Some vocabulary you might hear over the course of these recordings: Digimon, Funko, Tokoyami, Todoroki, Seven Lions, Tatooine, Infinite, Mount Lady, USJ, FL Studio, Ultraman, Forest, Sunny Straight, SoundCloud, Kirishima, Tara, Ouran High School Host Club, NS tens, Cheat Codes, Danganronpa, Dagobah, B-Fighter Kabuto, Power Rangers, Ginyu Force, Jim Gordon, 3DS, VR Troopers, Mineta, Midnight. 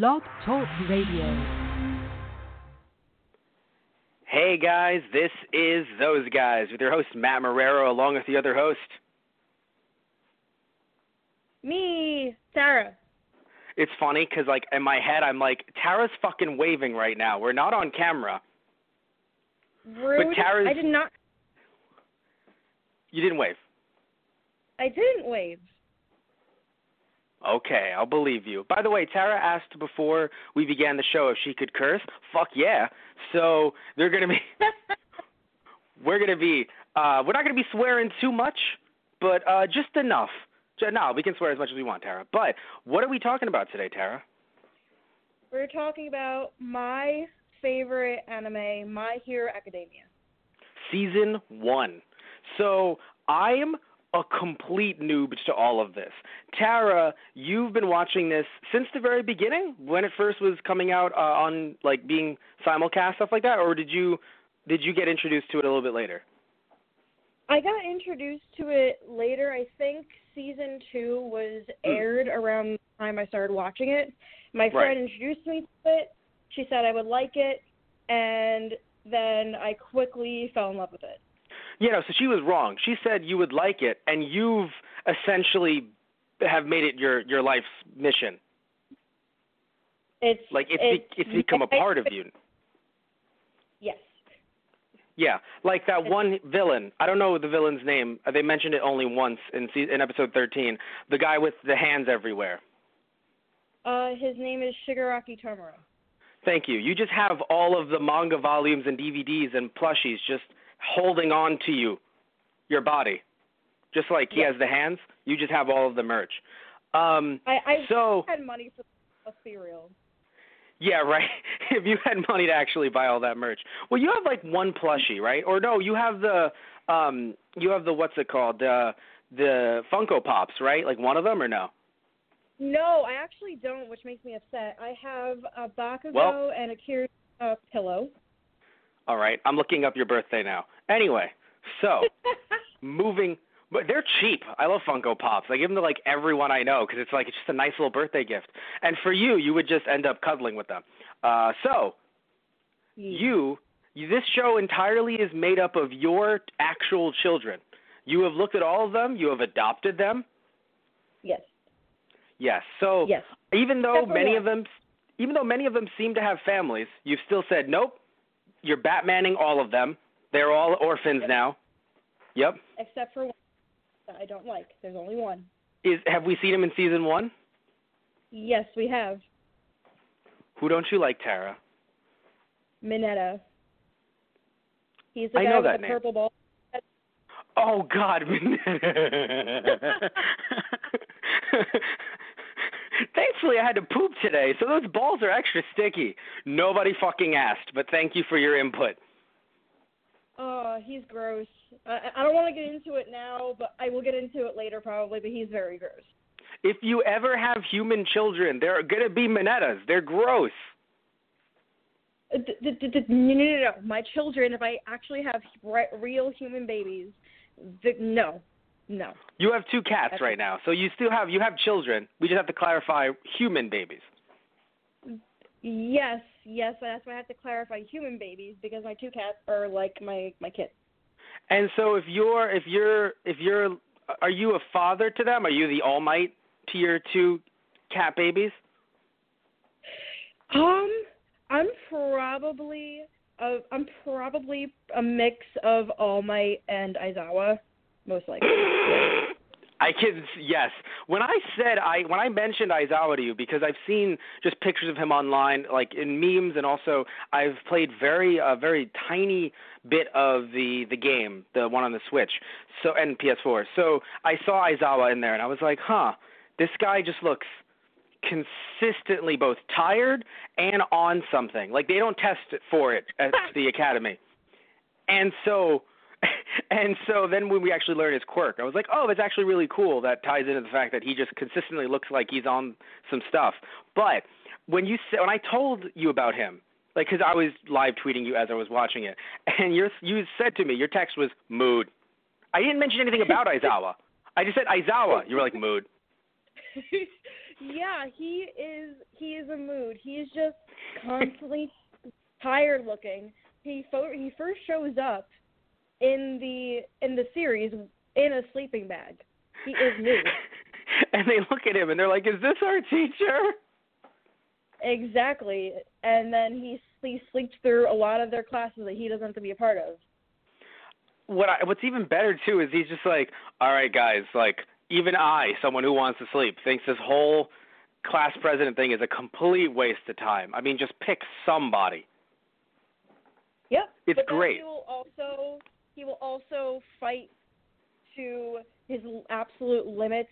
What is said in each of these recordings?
Blog Talk Radio. Hey guys, this is Those Guys with your host Matt Marrero, along with the other host, me, Tara. It's funny because, like, in my head, I'm like, Tara's fucking waving right now. We're not on camera. Rude. But Tara's... I did not. You didn't wave. I didn't wave. Okay, I'll believe you. By the way, Tara asked before we began the show if she could curse. Fuck yeah. So they're going to be – we're not going to be swearing too much, but just enough. No, we can swear as much as we want, Tara. But what are we talking about today, Tara? We're talking about my favorite anime, My Hero Academia. Season 1. So I'm a complete noob to all of this. Tara, you've been watching this since the very beginning, when it first was coming out on, like, being simulcast, stuff like that, or did you get introduced to it a little bit later? I got introduced to it later. I think season 2 was aired around the time I started watching it. My friend introduced me to it. She said I would like it, and then I quickly fell in love with it. You know, so she was wrong. She said you would like it, and you've essentially have made it your life's mission. It's like it's become a part of you. Yes. Yeah, like that one villain. I don't know the villain's name. They mentioned it only once in episode 13. The guy with the hands everywhere. His name is Shigaraki Tomura. Thank you. You just have all of the manga volumes and DVDs and plushies just holding on to you, your body. Just like he has the hands, you just have all of the merch. I had money for the cereal. Yeah, right. If you had money to actually buy all that merch. Well, you have like one plushie, right? Or no, you have the what's it called? The Funko Pops, right? Like one of them or no? No, I actually don't, which makes me upset. I have a Bakugo and a Kirishima pillow. All right. I'm looking up your birthday now. Anyway, so moving – but they're cheap. I love Funko Pops. I give them to, like, everyone I know because it's, like, it's just a nice little birthday gift. And for you, you would just end up cuddling with them. This show entirely is made up of your actual children. You have looked at all of them. You have adopted them. Yes. Yes. So even though many of them seem to have families, you've still said, nope, you're Batmaning all of them. They're all orphans now. Yep. Except for one. I don't like. There's only one. Have we seen him in season 1? Yes, we have. Who don't you like, Tara? Mineta. He's the guy with the purple ball. Oh God, Mineta. Thankfully, I had to poop today, so those balls are extra sticky. Nobody fucking asked, but thank you for your input. Oh, he's gross. I don't want to get into it now, but I will get into it later probably, but he's very gross. If you ever have human children, they're going to be Minettas. They're gross. No. My children, if I actually have real human babies, no. You have 2 cats right now, so you have children. We just have to clarify human babies. Yes, that's why I have to clarify human babies because my 2 cats are like my kids. And so are you a father to them? Are you the All Might to your 2 cat babies? I'm probably a mix of All Might and Aizawa, most likely. Yes. When I mentioned Aizawa to you, because I've seen just pictures of him online, like in memes, and also I've played very tiny bit of the game, the one on the Switch, so and PS4. So I saw Aizawa in there, and I was like, huh, this guy just looks consistently both tired and on something. Like they don't test it for it at the academy, And so then when we actually learned his quirk, I was like, oh, that's actually really cool. That ties into the fact that he just consistently looks like he's on some stuff. But when I told you about him, like, because I was live tweeting you as I was watching it, and you said to me, your text was mood. I didn't mention anything about Aizawa. I just said Aizawa. You were like, mood. Yeah, he is a mood. He is just constantly tired looking. He first shows up in the series in a sleeping bag. He is new. And they look at him and they're like, "Is this our teacher?" Exactly. And then he sleeps through a lot of their classes that he doesn't have to be a part of. What's even better too is he's just like, "All right, guys, like even I, someone who wants to sleep, thinks this whole class president thing is a complete waste of time. I mean, just pick somebody." Yep. It's great. He will also fight to his absolute limits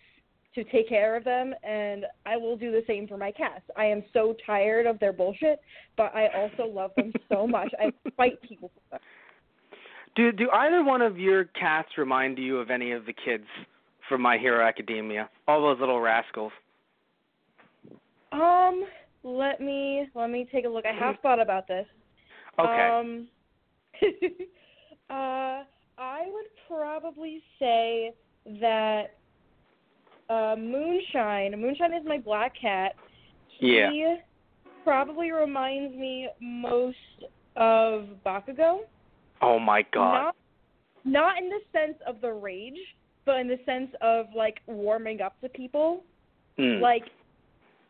to take care of them, and I will do the same for my cast. I am so tired of their bullshit, but I also love them so much. I fight people for them. Do either one of your cats remind you of any of the kids from My Hero Academia? All those little rascals. Let me take a look. I have thought about this. Okay. I would probably say that Moonshine is my black cat. Yeah. He probably reminds me most of Bakugo. Oh my god. Not in the sense of the rage, but in the sense of like warming up to people. Mm. Like,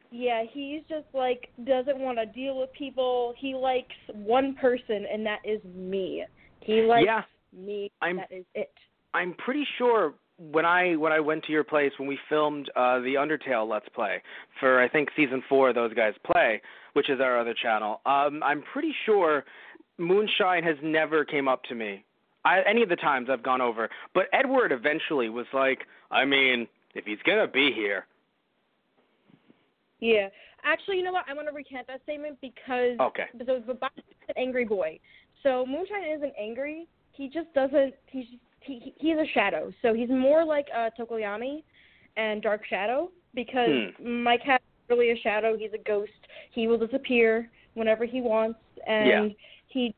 yeah, he's just like doesn't want to deal with people. He likes one person, and that is me. He likes me. That is it. I'm pretty sure when I went to your place when we filmed the Undertale Let's Play for I think season 4 of Those Guys Play, which is our other channel. I'm pretty sure Moonshine has never came up to me any of the times I've gone over. But Edward eventually was like, I mean, if he's going to be here. Yeah. Actually, you know what? I want to recant that statement because the boss is an angry boy. So Moonshine isn't angry. He just doesn't – he's a shadow. So he's more like Tokoyami and Dark Shadow because my cat is really a shadow. He's a ghost. He will disappear whenever he wants and he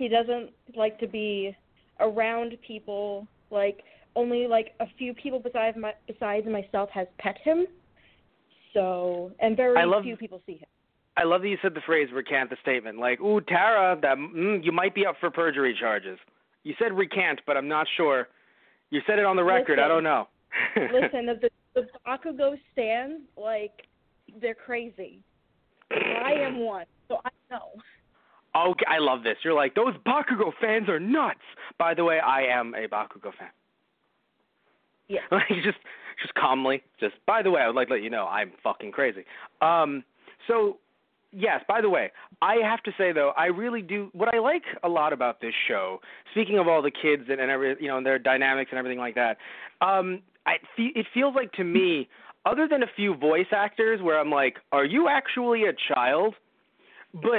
doesn't like to be around people. Like only like a few people besides myself has pet him. So and few people see him. I love that you said the phrase recant the statement. Like, ooh, Tara, that you might be up for perjury charges. You said recant, but I'm not sure. You said it on the record. Listen, I don't know. Listen, the Bakugo stands like they're crazy. I am one, so I know. Okay, I love this. You're like, those Bakugo fans are nuts. By the way, I am a Bakugo fan. Yeah. just calmly. Just, by the way, I would like to let you know I'm fucking crazy. So, yes, by the way, I have to say, though, I really do – what I like a lot about this show, speaking of all the kids and every, you know, and their dynamics and everything like that, it feels like to me, other than a few voice actors where I'm like, are you actually a child? But –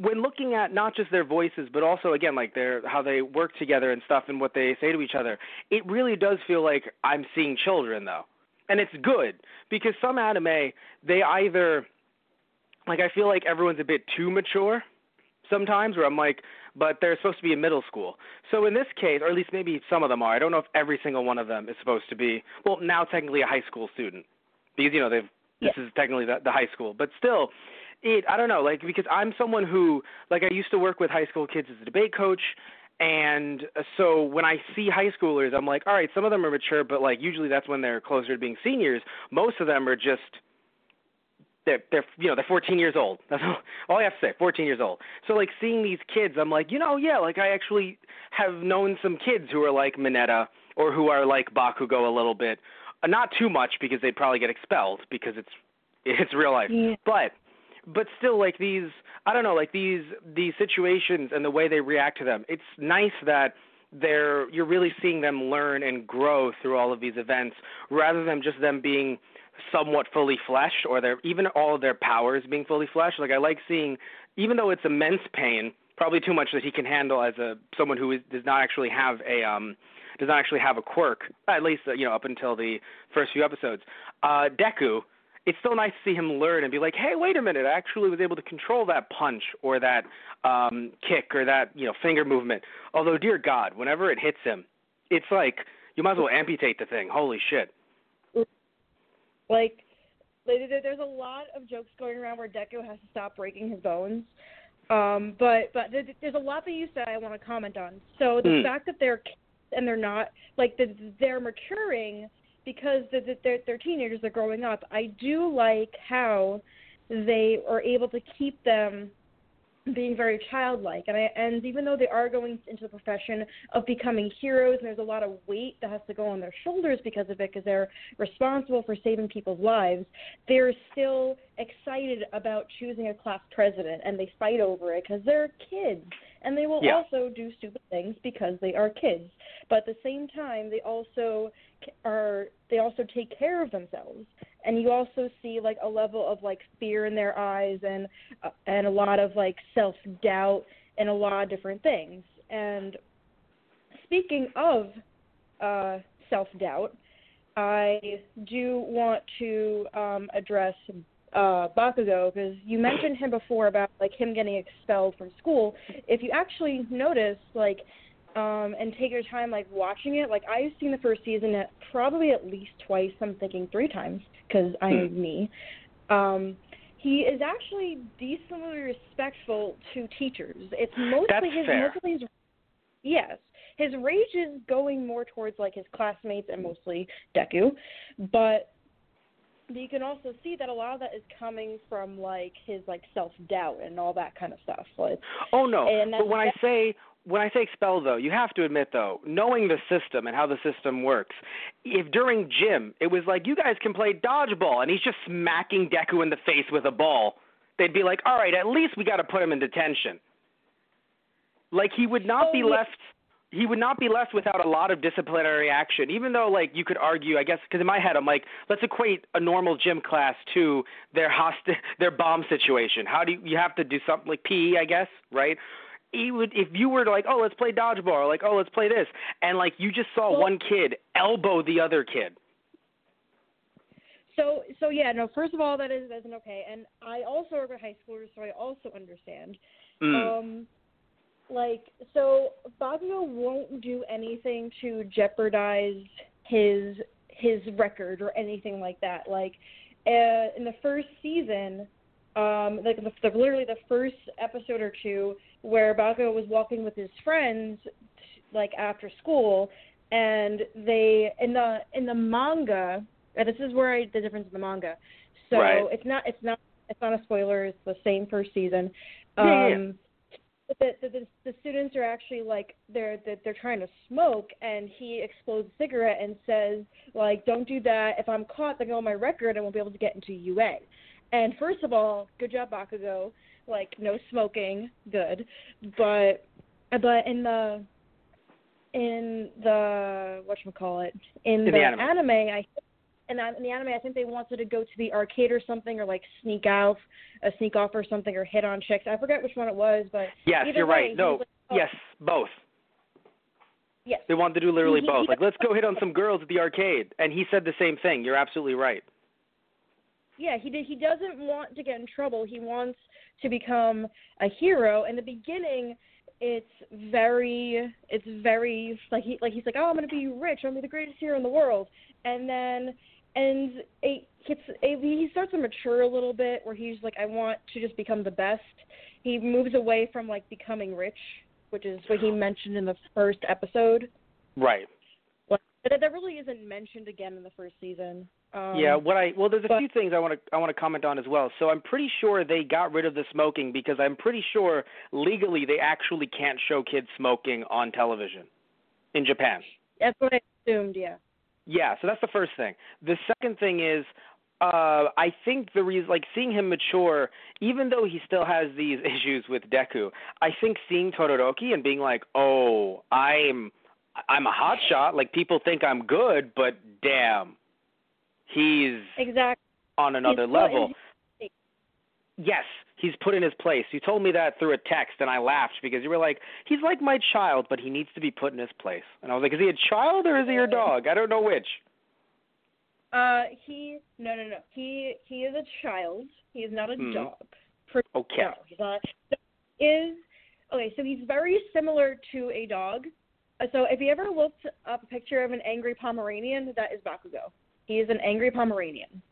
when looking at not just their voices, but also, again, like how they work together and stuff and what they say to each other, it really does feel like I'm seeing children, though. And it's good, because some anime, they either, like, I feel like everyone's a bit too mature sometimes, where I'm like, but they're supposed to be in middle school. So in this case, or at least maybe some of them are, I don't know if every single one of them is supposed to be, well, now technically a high school student, because, you know, this is technically the high school, but still... I don't know, like, because I'm someone who, like, I used to work with high school kids as a debate coach, and so when I see high schoolers, I'm like, all right, some of them are mature, but, like, usually that's when they're closer to being seniors. Most of them are just, they're 14 years old. That's all I have to say, 14 years old. So, like, seeing these kids, I'm like, you know, yeah, like, I actually have known some kids who are like Mineta or who are like Bakugo a little bit. Not too much because they'd probably get expelled because it's real life. Yeah. But still, like, these, I don't know, like, these situations and the way they react to them, it's nice that you're really seeing them learn and grow through all of these events rather than just them being somewhat fully fleshed or even all of their powers being fully fleshed. Like, I like seeing, even though it's immense pain, probably too much that he can handle as someone who does not actually have a quirk, at least, you know, up until the first few episodes. Deku, it's still nice to see him learn and be like, hey, wait a minute, I actually was able to control that punch or that kick or that, you know, finger movement. Although, dear God, whenever it hits him, it's like you might as well amputate the thing. Holy shit. Like, There's a lot of jokes going around where Deku has to stop breaking his bones. But there's a lot that you said I want to comment on. So the fact that they're kids and they're not, like, they're maturing because they're teenagers, they're growing up. I do like how they are able to keep them being very childlike. And even though they are going into the profession of becoming heroes, and there's a lot of weight that has to go on their shoulders because of it, because they're responsible for saving people's lives, they're still excited about choosing a class president, and they fight over it because they're kids. And they will also do stupid things because they are kids. But at the same time, they also take care of themselves. And you also see, like, a level of, like, fear in their eyes and a lot of, like, self-doubt and a lot of different things. And speaking of self-doubt, I do want to address Bakugo, because you mentioned him before about, like, him getting expelled from school. If you actually notice, like, and take your time, like, watching it, like, I've seen the first season probably at least twice, I'm thinking 3 times, because I'm me. He is actually decently respectful to teachers. It's mostly his rage is going more towards, like, his classmates and mostly Deku, but you can also see that a lot of that is coming from, like, his, like, self-doubt and all that kind of stuff. Like, oh, no. But when I say expel, though, you have to admit, though, knowing the system and how the system works, if during gym it was like, you guys can play dodgeball, and he's just smacking Deku in the face with a ball, they'd be like, all right, at least we got to put him in detention. Like, he would not be left without a lot of disciplinary action, even though, like, you could argue, I guess, because in my head I'm like, let's equate a normal gym class to their bomb situation. How do you have to do something like PE, I guess, right? If you were to, like, oh, let's play dodgeball, or like, oh, let's play this, and, like, you just saw one kid elbow the other kid. So yeah, no, first of all, that isn't okay. And I also work with high schoolers, so I also understand. So Bakugo won't do anything to jeopardize his record or anything like that. Like, in the first season, literally the first episode or two, where Bakugo was walking with his friends, like, after school, and they in the manga, and this is where the difference in the manga. So it's not a spoiler. It's the same first season. The students are actually, like, they're trying to smoke, and he explodes a cigarette and says, like, don't do that. If I'm caught, they're going on my record. I won't be able to get into UA. And first of all, good job, Bakugo. Like, no smoking, good. But in the anime, I think they wanted to go to the arcade or something, or, like, sneak off or something, or hit on chicks. I forget which one it was, but yes, you're right. No, like, oh. Yes, both. Yes, they wanted to do literally both. Like, let's go hit on some girls at the arcade, and he said the same thing. You're absolutely right. Yeah, he did. He doesn't want to get in trouble. He wants to become a hero. In the beginning, it's very he's like, oh, I'm gonna be rich. I'm gonna be the greatest hero in the world. And then he starts to mature a little bit, where he's like, I want to just become the best. He moves away from, like, becoming rich, which is what he mentioned in the first episode. Right. But that really isn't mentioned again in the first season. There's a few things I want to comment on as well. So I'm pretty sure they got rid of the smoking, because I'm pretty sure legally they actually can't show kids smoking on television in Japan. That's what I assumed, yeah. Yeah, so that's the first thing. The second thing is, I think the reason, like, seeing him mature, even though he still has these issues with Deku, I think seeing Todoroki and being like, oh, I'm a hotshot, like, people think I'm good, but damn, he's on another level. Yes, he's put in his place. You told me that through a text, and I laughed, because you were like, he's like my child, but he needs to be put in his place. And I was like, is he a child or is he your dog? I don't know which. No. He is a child. He is not a dog. Okay. No, he's not. So he's very similar to a dog. So if you ever looked up a picture of an angry Pomeranian, that is Bakugo. He is an angry Pomeranian.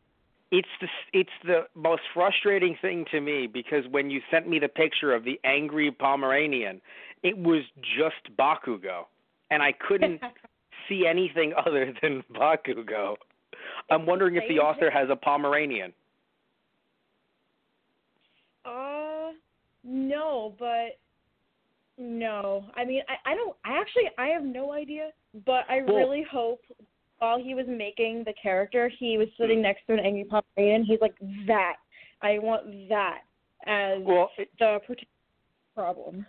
It's the most frustrating thing to me, because when you sent me the picture of the angry Pomeranian, it was just Bakugo, and I couldn't see anything other than Bakugo. I'm wondering if the author has a Pomeranian. No, but no. I mean, I have no idea, but I really hope. While he was making the character, he was sitting next to an angry Pomeranian. He's like, that. I want that as the problem.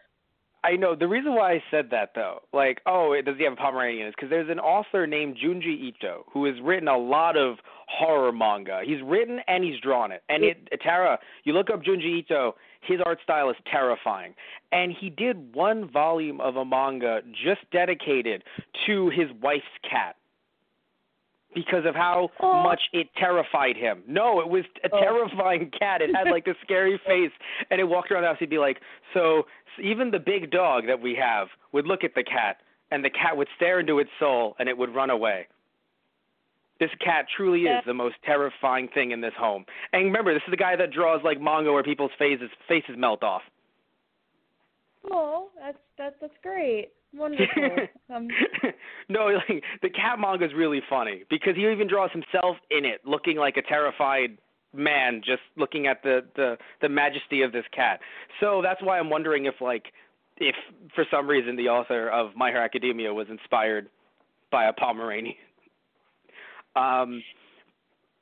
I know. The reason why I said that, though, like, does he have a Pomeranian? Is because there's an author named Junji Ito who has written a lot of horror manga. He's written and he's drawn it. And Tara, you look up Junji Ito, his art style is terrifying. And he did one volume of a manga just dedicated to his wife's cat, because of how much it terrified him. No, it was a terrifying cat. It had, like, this scary face, and it walked around the house. He'd be like, so even the big dog that we have would look at the cat, and the cat would stare into its soul, and it would run away. This cat truly is the most terrifying thing in this home. And remember, this is the guy that draws, like, manga where people's faces melt off. Oh, that's great. Wonderful. No, like, the cat manga is really funny because he even draws himself in it looking like a terrified man just looking at the majesty of this cat. So that's why I'm wondering if for some reason the author of My Hero Academia was inspired by a Pomeranian.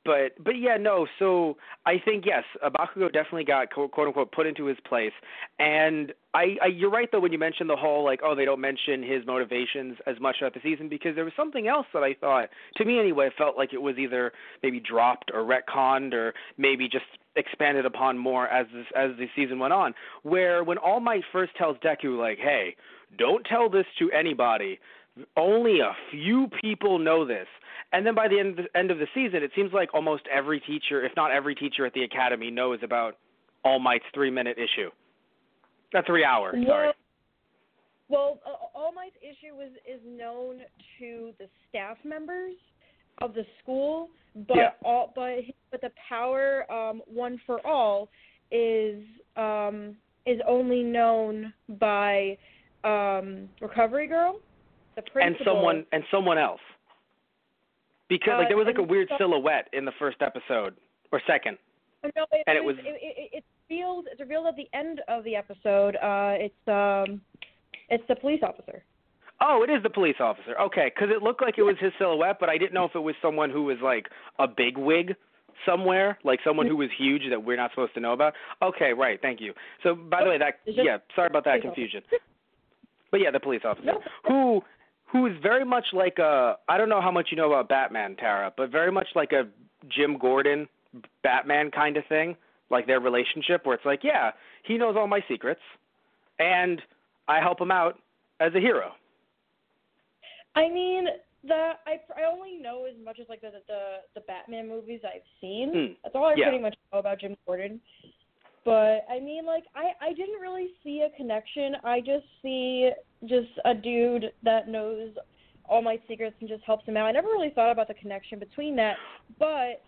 But yeah, no, so I think, yes, Bakugo definitely got, quote-unquote, put into his place. And I you're right, though, when you mentioned the whole, like, they don't mention his motivations as much throughout the season, because there was something else that I thought, to me anyway, felt like it was either maybe dropped or retconned or maybe just expanded upon more as the season went on, where when All Might first tells Deku, like, hey, don't tell this to anybody, only a few people know this. And then by the end of the season, it seems like almost every teacher, if not every teacher at the academy, knows about All Might's 3-minute issue. 3-hour, sorry. Well, All Might's issue is known to the staff members of the school, but the power One for All is only known by Recovery Girl, the principal, and someone else. Because there was a weird silhouette in the first episode or second, it's revealed at the end of the episode. It's the police officer. Oh, it is the police officer. Okay, because it looked like it was his silhouette, but I didn't know if it was someone who was like a bigwig somewhere, like someone who was huge that we're not supposed to know about. Okay, right. Thank you. So, by the way, sorry about that confusion. But yeah, the police officer who is very much like a, I don't know how much you know about Batman, Tara, but very much like a Jim Gordon, Batman kind of thing, like their relationship where it's like, yeah, he knows all my secrets, and I help him out as a hero. I mean, I only know as much as like the Batman movies I've seen. That's all I pretty much know about Jim Gordon. But, I mean, like, I didn't really see a connection. I just see just a dude that knows all my secrets and just helps him out. I never really thought about the connection between that. But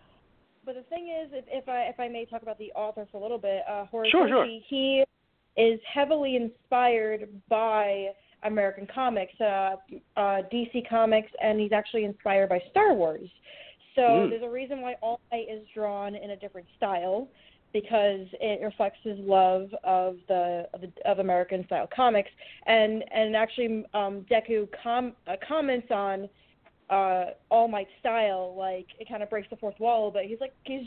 the thing is, if I may talk about the author for a little bit, Horikoshi, sure. He is heavily inspired by American comics, DC Comics, and he's actually inspired by Star Wars. So there's a reason why All Might is drawn in a different style, because it reflects his love of American style comics, and actually Deku comments on All Might's style, like it kind of breaks the fourth wall, but he's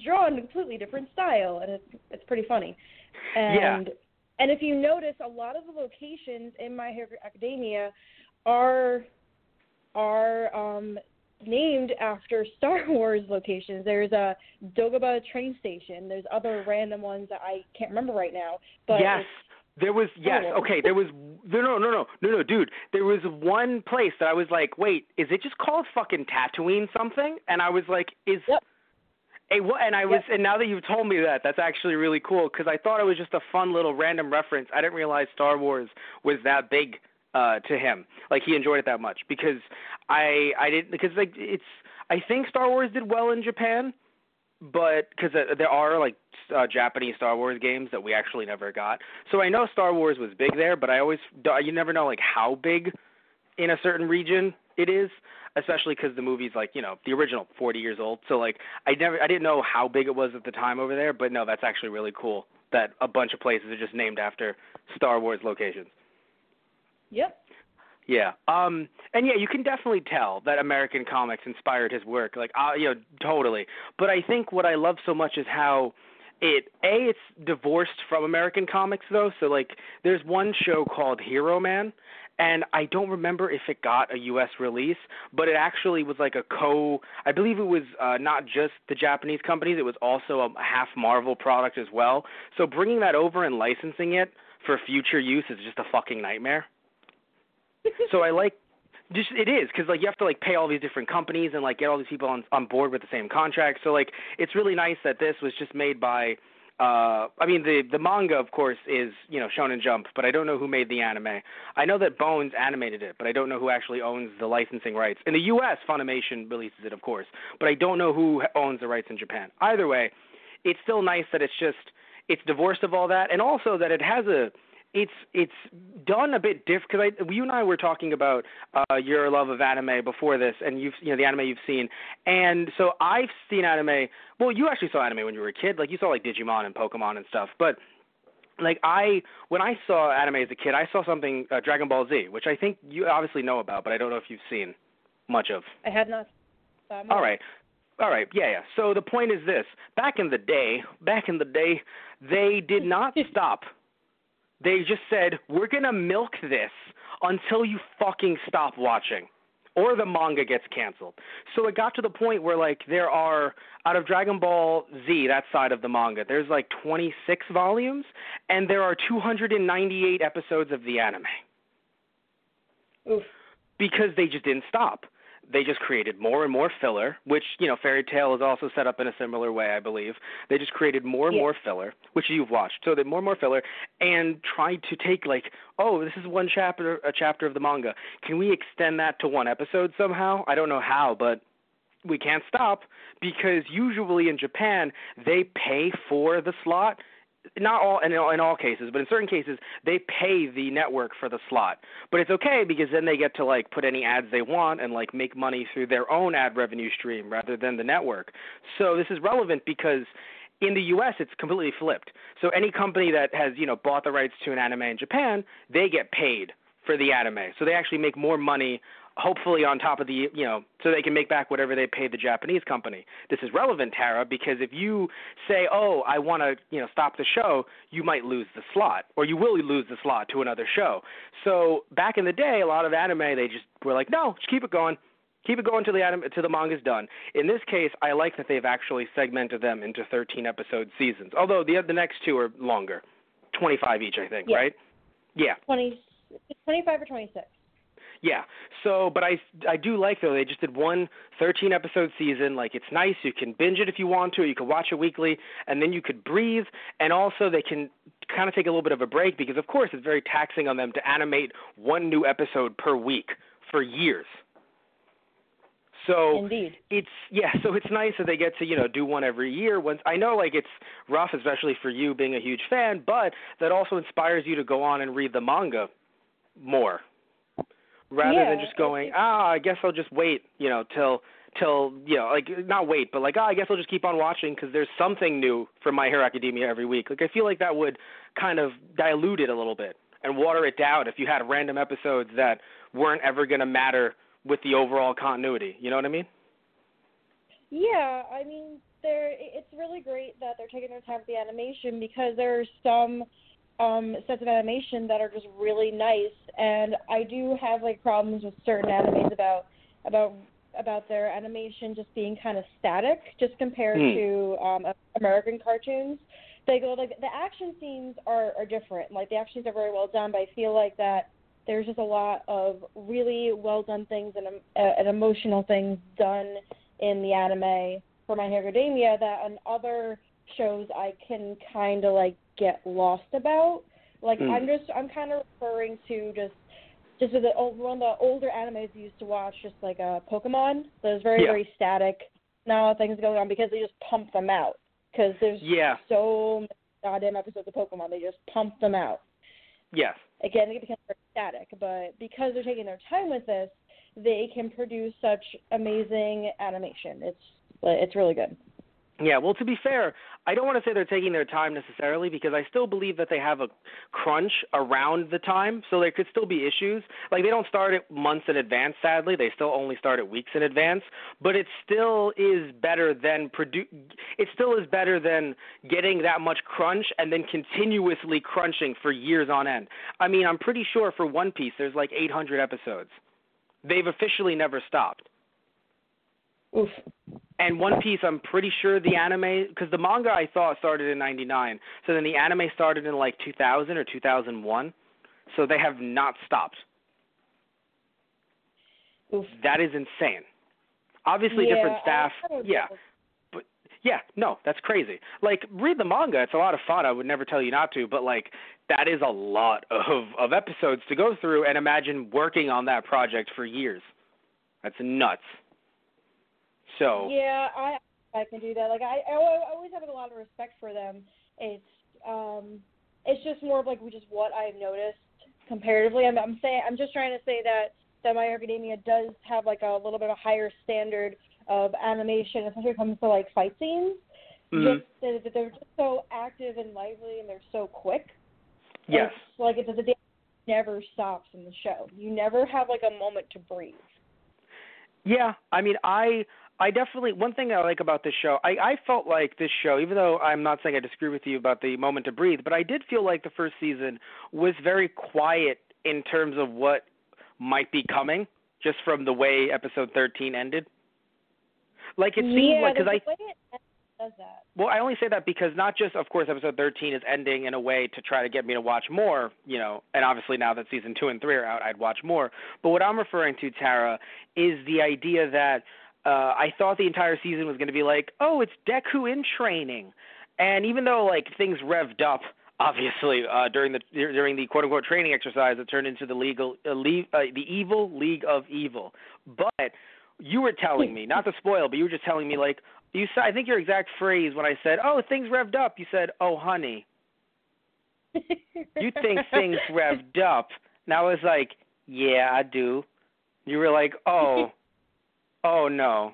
drawn a completely different style, and it's pretty funny. And if you notice, a lot of the locations in My Hero Academia are named after Star Wars locations. There's a Dagobah train station. There's other random ones that I can't remember right now. But yes, there was. Yes, okay. There was. No, dude. There was one place that I was like, wait, is it just called fucking Tatooine something? And I was like, is. Yep. And now that you've told me that, that's actually really cool, because I thought it was just a fun little random reference. I didn't realize Star Wars was that big to him, like he enjoyed it that much, because I didn't, because like I think Star Wars did well in Japan, But because there are like Japanese Star Wars games that we actually never got, so I know Star Wars was big there, but I always you never know like how big in a certain region it is, especially because the movie's like, you know, the original 40 years old. So like I didn't know how big it was at the time over there, but no, that's actually really cool that a bunch of places are just named after Star Wars locations. Yep. Yeah, and yeah, you can definitely tell that American comics inspired his work, like, you know, totally. But I think what I love so much is how it's divorced from American comics, though. So, like, there's one show called Hero Man, and I don't remember if it got a U.S. release, but it actually was like I believe it was not just the Japanese companies, it was also a half Marvel product as well. So bringing that over and licensing it for future use is just a fucking nightmare. So I like – just it is because, like, you have to, like, pay all these different companies and, like, get all these people on board with the same contract. So, like, it's really nice that this was just made by I mean, the manga, of course, is, you know, Shonen Jump, but I don't know who made the anime. I know that Bones animated it, but I don't know who actually owns the licensing rights. In the U.S., Funimation releases it, of course, but I don't know who owns the rights in Japan. Either way, it's still nice that it's just – it's divorced of all that, and also that it has a – It's done a bit different because you and I were talking about your love of anime before this, and you know the anime you've seen, and so I've seen anime. Well, you actually saw anime when you were a kid, like you saw like Digimon and Pokemon and stuff. But like when I saw anime as a kid, I saw something Dragon Ball Z, which I think you obviously know about, but I don't know if you've seen much of. I have not. All right. Yeah. So the point is this: back in the day, they did not stop. They just said, we're going to milk this until you fucking stop watching or the manga gets canceled. So it got to the point where, like, there are, out of Dragon Ball Z, that side of the manga, there's, like, 26 volumes, and there are 298 episodes of the anime. Oof. Because they just didn't stop. They just created more and more filler, which, you know, Fairy Tail is also set up in a similar way, I believe. They just created more and more filler, which you've watched. So they more and more filler and tried to take, like, oh, this is one chapter, a chapter of the manga. Can we extend that to one episode somehow? I don't know how, but we can't stop because usually in Japan they pay for the slot. Not all in all cases, but in certain cases, they pay the network for the slot. But it's okay because then they get to, like, put any ads they want and, like, make money through their own ad revenue stream rather than the network. So this is relevant because in the U.S., it's completely flipped. So any company that has, you know, bought the rights to an anime in Japan, they get paid for the anime. So they actually make more money, hopefully on top of the, you know, so they can make back whatever they paid the Japanese company. This is relevant, Tara, because if you say, oh, I want to, you know, stop the show, you might lose the slot, or you will lose the slot to another show. So back in the day, a lot of anime, they just were like, no, just keep it going. Keep it going till the manga's done. In this case, I like that they've actually segmented them into 13-episode seasons, although the next two are longer, 25 each, I think, right? Yeah. 25 or 26. Yeah, so, but I do like, though, they just did one 13-episode season. Like, it's nice. You can binge it if you want to. Or you can watch it weekly, and then you could breathe. And also they can kind of take a little bit of a break because, of course, it's very taxing on them to animate one new episode per week for years. So indeed. So it's nice that they get to, you know, do one every year. Once I know, like, it's rough, especially for you being a huge fan, but that also inspires you to go on and read the manga more. Rather than just going, I guess I'll just wait, you know, till you know, like, not wait, but like, I guess I'll just keep on watching because there's something new from My Hero Academia every week. Like, I feel like that would kind of dilute it a little bit and water it down if you had random episodes that weren't ever going to matter with the overall continuity. You know what I mean? Yeah, I mean, it's really great that they're taking their time with the animation because there are some sets of animation that are just really nice, and I do have, like, problems with certain animes about their animation just being kind of static, just compared to American cartoons. They go, like, the action scenes are different. Like, the action scenes are very well done, but I feel like that there's just a lot of really well done things and emotional things done in the anime for My Hero Academia that on other shows I can kind of, like, get lost about. Like, I'm kind of referring to just one of the older animes you used to watch, just like Pokemon. Those very, very static, now things going on because they just pump them out. Because there's so many goddamn episodes of Pokemon, they just pump them out. Yes. Again, it becomes very static, but because they're taking their time with this, they can produce such amazing animation. It's really good. Yeah, well, to be fair, I don't want to say they're taking their time necessarily because I still believe that they have a crunch around the time, so there could still be issues. Like, they don't start it months in advance, sadly. They still only start it weeks in advance, but it still is better than getting that much crunch and then continuously crunching for years on end. I mean, I'm pretty sure for One Piece there's like 800 episodes. They've officially never stopped. Oof. And One Piece, I'm pretty sure the anime, because the manga I thought started in 99, so then the anime started in like 2000 or 2001, so they have not stopped. Oof. That is insane. Obviously, different staff. That's crazy. Like, read the manga; it's a lot of fun. I would never tell you not to, but like, that is a lot of episodes to go through, and imagine working on that project for years. That's nuts. So. Yeah, I can do that. Like I always have a lot of respect for them. It's just more of like what I've noticed comparatively. I'm just trying to say that My Hero Academia does have like a little bit of a higher standard of animation, especially when it comes to like fight scenes. Mm-hmm. Just that they're just so active and lively, and they're so quick. Yes. It's like it never stops in the show. You never have like a moment to breathe. Yeah, I mean I definitely, one thing I like about this show, I felt like this show, even though I'm not saying I disagree with you about the moment to breathe, but I did feel like the first season was very quiet in terms of what might be coming, just from the way episode 13 ended. Like, it seemed like, because well, I only say that because not just, of course, episode 13 is ending in a way to try to get me to watch more, you know, and obviously now that season 2 and 3 are out, I'd watch more. But what I'm referring to, Tara, is the idea that I thought the entire season was going to be like, oh, it's Deku in training. And even though, like, things revved up, obviously, during the quote-unquote training exercise, it turned into the evil League of Evil. But you were telling me, not to spoil, but you were just telling me, like, I think your exact phrase when I said, oh, things revved up, you said, oh, honey. You think things revved up. And I was like, yeah, I do. You were like, oh, no.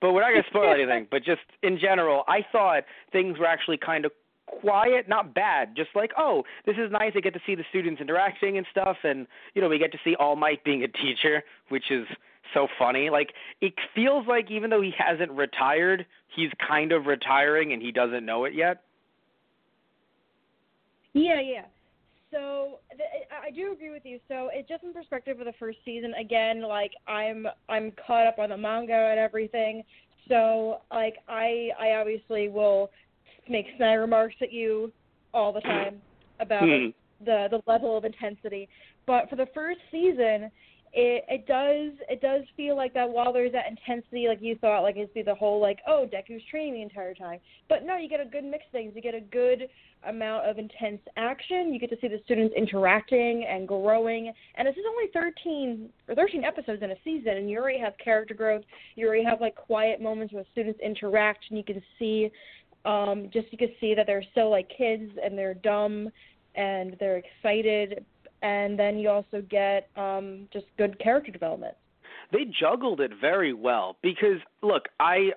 But we're not going to spoil anything. But just in general, I thought things were actually kind of quiet, not bad. Just like, oh, this is nice. I get to see the students interacting and stuff. And, you know, we get to see All Might being a teacher, which is so funny. Like, it feels like even though he hasn't retired, he's kind of retiring and he doesn't know it yet. Yeah. So I do agree with you. So it's just in perspective of the first season. Again, like I'm caught up on the manga and everything. So like I obviously will make snide remarks at you all the time about the level of intensity. But for the first season, it does feel like that while there's that intensity, like you thought, like it'd be the whole like, oh, Deku's training the entire time. But no, you get a good mix of things. You get a good amount of intense action. You get to see the students interacting and growing. And this is only 13 episodes in a season, and you already have character growth. You already have like quiet moments where students interact, and you can see, that they're still like kids and they're dumb and they're excited. And then you also get just good character development. They juggled it very well because, look, I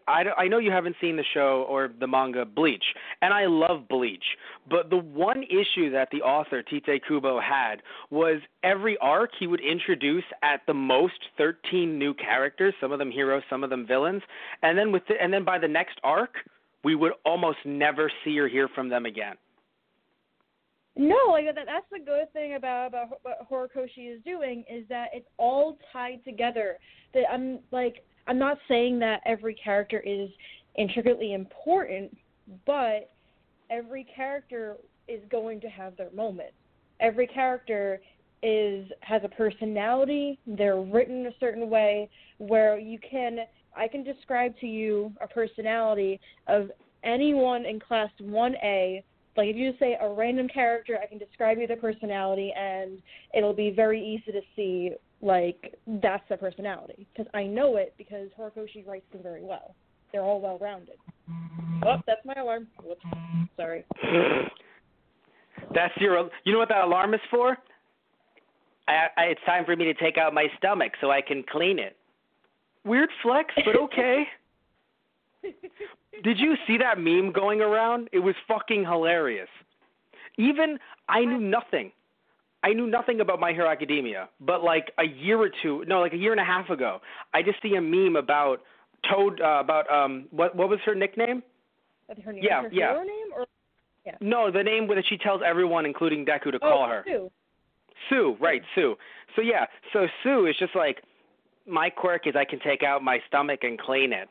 know you haven't seen the show or the manga Bleach, and I love Bleach. But the one issue that the author, Tite Kubo, had was every arc he would introduce at the most 13 new characters, some of them heroes, some of them villains. And then by the next arc, we would almost never see or hear from them again. No, like that's the good thing about what Horikoshi is doing is that it's all tied together. That I'm not saying that every character is intricately important, but every character is going to have their moment. Every character has a personality. They're written a certain way where I can describe to you a personality of anyone in class 1A. Like, if you just say a random character, I can describe you their personality, and it'll be very easy to see, like, that's their personality. Because I know it because Horikoshi writes them very well. they're all well-rounded. Oh, that's my alarm. Whoops. Sorry. That's your... You know what that alarm is for? It's time for me to take out my stomach so I can clean it. Weird flex, but okay. Did you see that meme going around? It was fucking hilarious. Even I knew nothing about My Hero Academia, but like a year and a half ago, I just see a meme about Toad. What was her nickname? Her name, yeah, her yeah. Hero name or yeah. No, the name that she tells everyone, including Deku, to call her. Sue, right? Yeah. Sue. So yeah, so Sue is just like, my quirk is I can take out my stomach and clean it.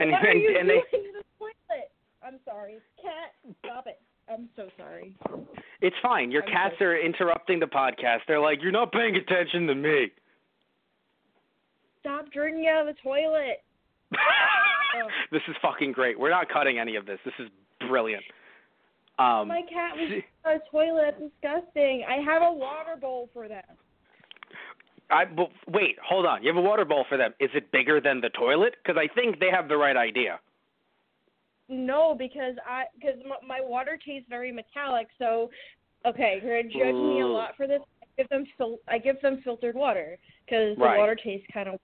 And what are you doing to the toilet? I'm sorry, Cat. Stop it. I'm so sorry. It's fine. Your cats are interrupting the podcast. They're like, you're not paying attention to me. Stop drinking out of the toilet. Oh. This is fucking great. We're not cutting any of this. This is brilliant. My cat was drinking out of the toilet. That's disgusting. I have a water bowl for them. Wait, hold on. You have a water bowl for them. Is it bigger than the toilet? Because I think they have the right idea. No, because my water tastes very metallic. So, okay, you're gonna judge me a lot for this. I give them filtered water because the water tastes kind of.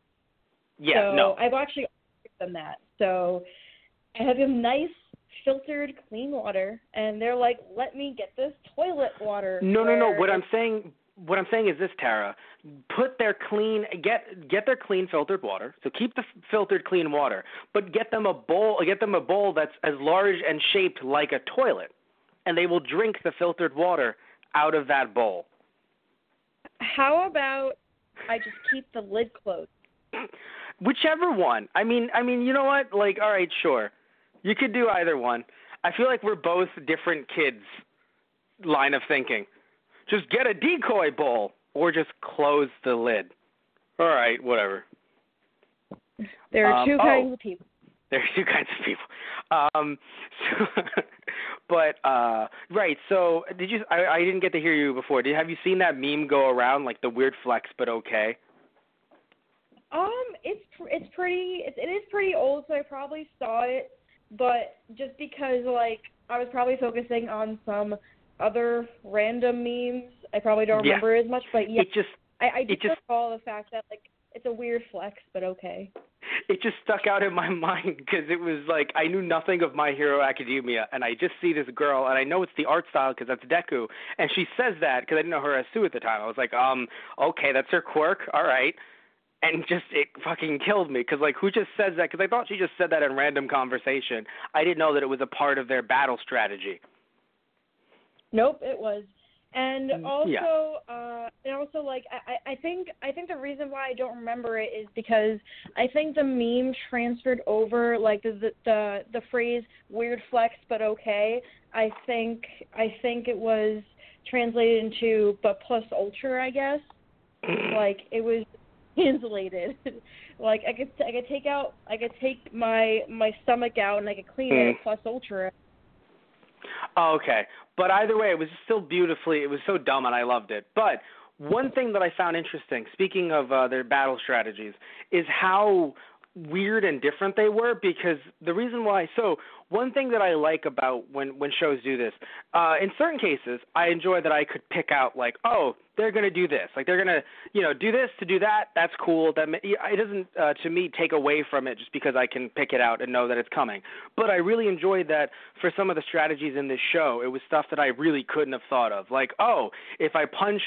Yeah, so no. I've actually given them that. So, I have them nice filtered clean water, and they're like, "Let me get this toilet water." No. What I'm saying is this, Tara. Get their clean filtered water. So keep the filtered clean water, but get them a bowl that's as large and shaped like a toilet, and they will drink the filtered water out of that bowl. How about I just keep the lid closed? Whichever one. I mean, you know what? Like, all right, sure. You could do either one. I feel like we're both different kids' line of thinking. Just get a decoy bowl or just close the lid. All right, whatever. There are two kinds of people. There are two kinds of people. So did you? I didn't get to hear you before. Have you seen that meme go around, like the weird flex, but okay? It is pretty old, so I probably saw it, but just because like I was probably focusing on some other random memes, I probably don't remember as much, but yeah, I just recall the fact that like it's a weird flex, but okay. It just stuck out in my mind because it was like I knew nothing of My Hero Academia, and I just see this girl, and I know it's the art style because that's Deku, and she says that because I didn't know her as Sue at the time. I was like, okay, that's her quirk, all right, and just it fucking killed me because like who just says that? Because I thought she just said that in random conversation. I didn't know that it was a part of their battle strategy. Nope, it was, and also like I think the reason why I don't remember it is because I think the meme transferred over like the phrase "weird flex but okay." I think it was translated into "but plus ultra," I guess. Like it was translated. Like I could take my stomach out and I could clean it plus ultra. Oh, okay. But either way, it was still beautifully – it was so dumb and I loved it. But one thing that I found interesting, speaking of their battle strategies, is how weird and different they were because the reason why – so one thing that I like about when shows do this, in certain cases, I enjoy that I could pick out like, oh, they're going to do this. Like they're going to, you know, do this to do that. That's cool. That it doesn't, to me, take away from it just because I can pick it out and know that it's coming. But I really enjoyed that for some of the strategies in this show, it was stuff that I really couldn't have thought of. Like, oh, if I punch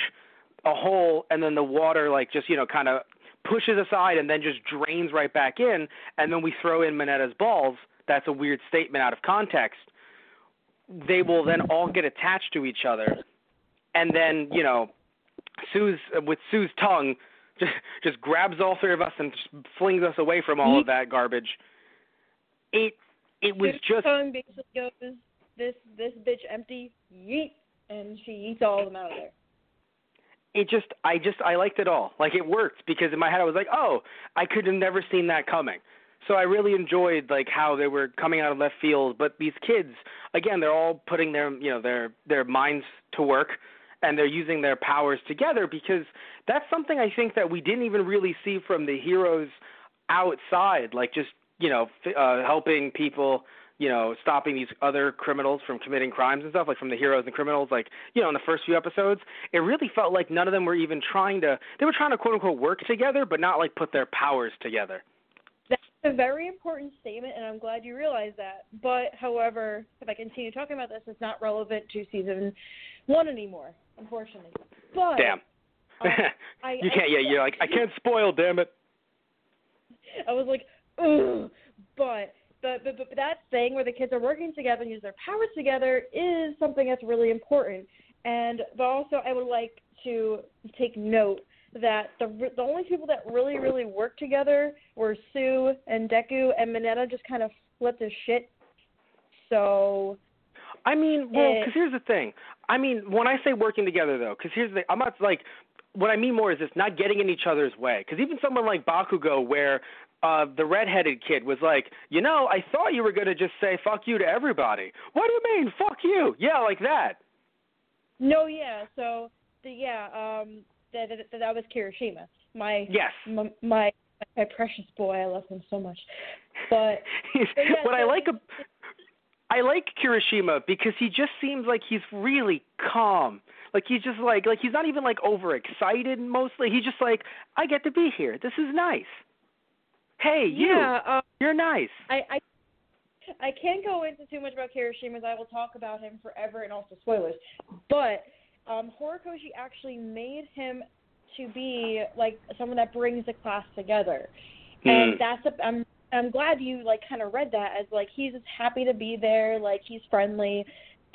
a hole and then the water like just, you know, kind of pushes aside and then just drains right back in and then we throw in Mineta's balls, that's a weird statement out of context, they will then all get attached to each other. And then, you know, Sue's tongue just grabs all three of us and just flings us away from all of that garbage. It was just... Sue's tongue basically goes, this bitch empty, yeet, and she eats all of them out of there. I liked it all. Like, it worked because in my head I was like, oh, I could have never seen that coming. So I really enjoyed like how they were coming out of left field, but these kids, again, they're all putting their minds to work and they're using their powers together because that's something I think that we didn't even really see from the heroes outside, like just you know, helping people, you know, stopping these other criminals from committing crimes and stuff, like from the heroes and criminals, like, you know, in the first few episodes, it really felt like none of them were even trying to, they were trying to quote unquote work together, but not like put their powers together. That's a very important statement, and I'm glad you realized that. But, however, if I continue talking about this, it's not relevant to season one anymore, unfortunately. But, damn. You can't, yeah, you're like, I can't spoil, damn it. I was like, ugh. But that thing where the kids are working together and use their powers together is something that's really important. And but also I would like to take note that the only people that really, really worked together were Sue and Deku, and Mineta just kind of flipped his shit. So, I mean, well, because here's the thing. I mean, when I say working together, though, because here's the thing. I'm not, like, what I mean more is just not getting in each other's way. Because even someone like Bakugo, where the redheaded kid was like, you know, I thought you were going to just say fuck you to everybody. What do you mean, fuck you? Yeah, like that. No, yeah. So, that was Kirishima. My precious boy. I love him so much. But yeah, I like Kirishima because he just seems like he's really calm. Like he's just like he's not even like overexcited mostly. He's just like, I get to be here. This is nice. Hey, you're nice. I can't go into too much about Kirishima, as I will talk about him forever and also spoilers. But Horikoshi actually made him to be like someone that brings the class together, and I'm glad you like kind of read that as like he's just happy to be there, like he's friendly,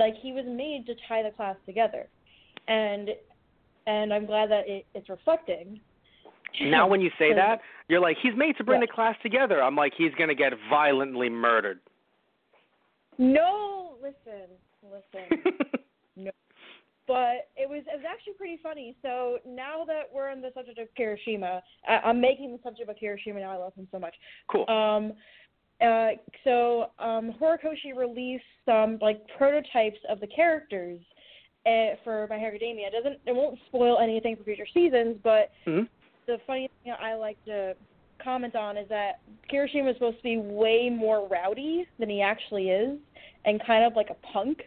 like he was made to tie the class together, and I'm glad that it's reflecting. Now when you say that, you're like, he's made to bring the class together. I'm like, he's going to get violently murdered. No, listen. No. But it was actually pretty funny. So now that we're on the subject of Kirishima, I'm making the subject of Kirishima now. I love him so much. Cool. So Horikoshi released some like prototypes of the characters for My Hero Academia. It won't spoil anything for future seasons, but the funny thing I like to comment on is that Kirishima was supposed to be way more rowdy than he actually is and kind of like a punk,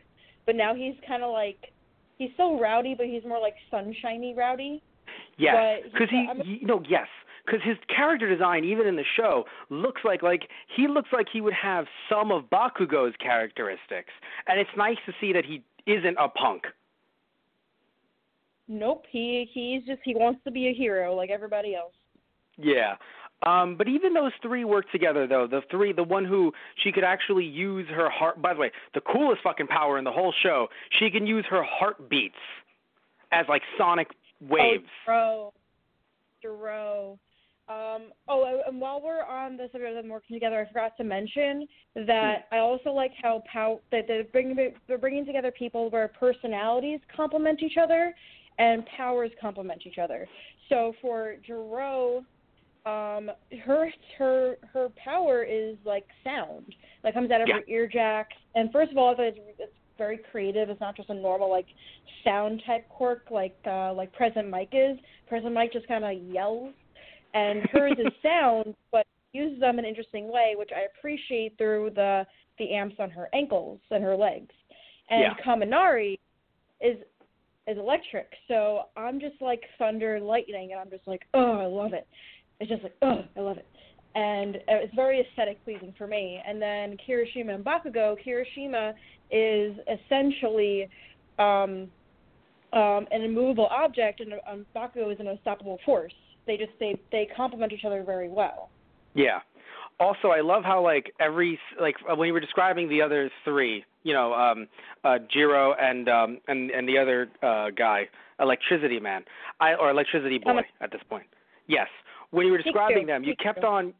but now he's kind of like, he's so rowdy, but he's more like sunshiny rowdy. Yes, because his character design, even in the show, looks like he would have some of Bakugo's characteristics, and it's nice to see that he isn't a punk. Nope, he wants to be a hero like everybody else. Yeah, but even those three work together though. The one who she could actually use her heart. By the way, the coolest fucking power in the whole show. She can use her heartbeats as like sonic waves. Oh, Jiro. And while we're on the subject of them working together, I forgot to mention that I also like how that they're bringing together people where personalities complement each other. And powers complement each other. So for Jiro, her power is like sound that comes out of her ear jacks. And first of all, it's very creative. It's not just a normal like sound type quirk like Present Mike is. Present Mike just kind of yells, and hers is sound, but uses them in an interesting way, which I appreciate through the amps on her ankles and her legs. And Kaminari is electric, so I'm just like thunder and lightning, and I'm just like, oh, I love it. It's just like, oh, I love it. And it's very aesthetic pleasing for me. And then Kirishima and Bakugo, Kirishima is essentially an immovable object, and Bakugo is an unstoppable force. They complement each other very well. Yeah. Also, I love how like every like when you were describing the other three, you know, Jiro and the other guy, Electricity Man, or Electricity Boy at this point. Yes, when you were describing them, you kept on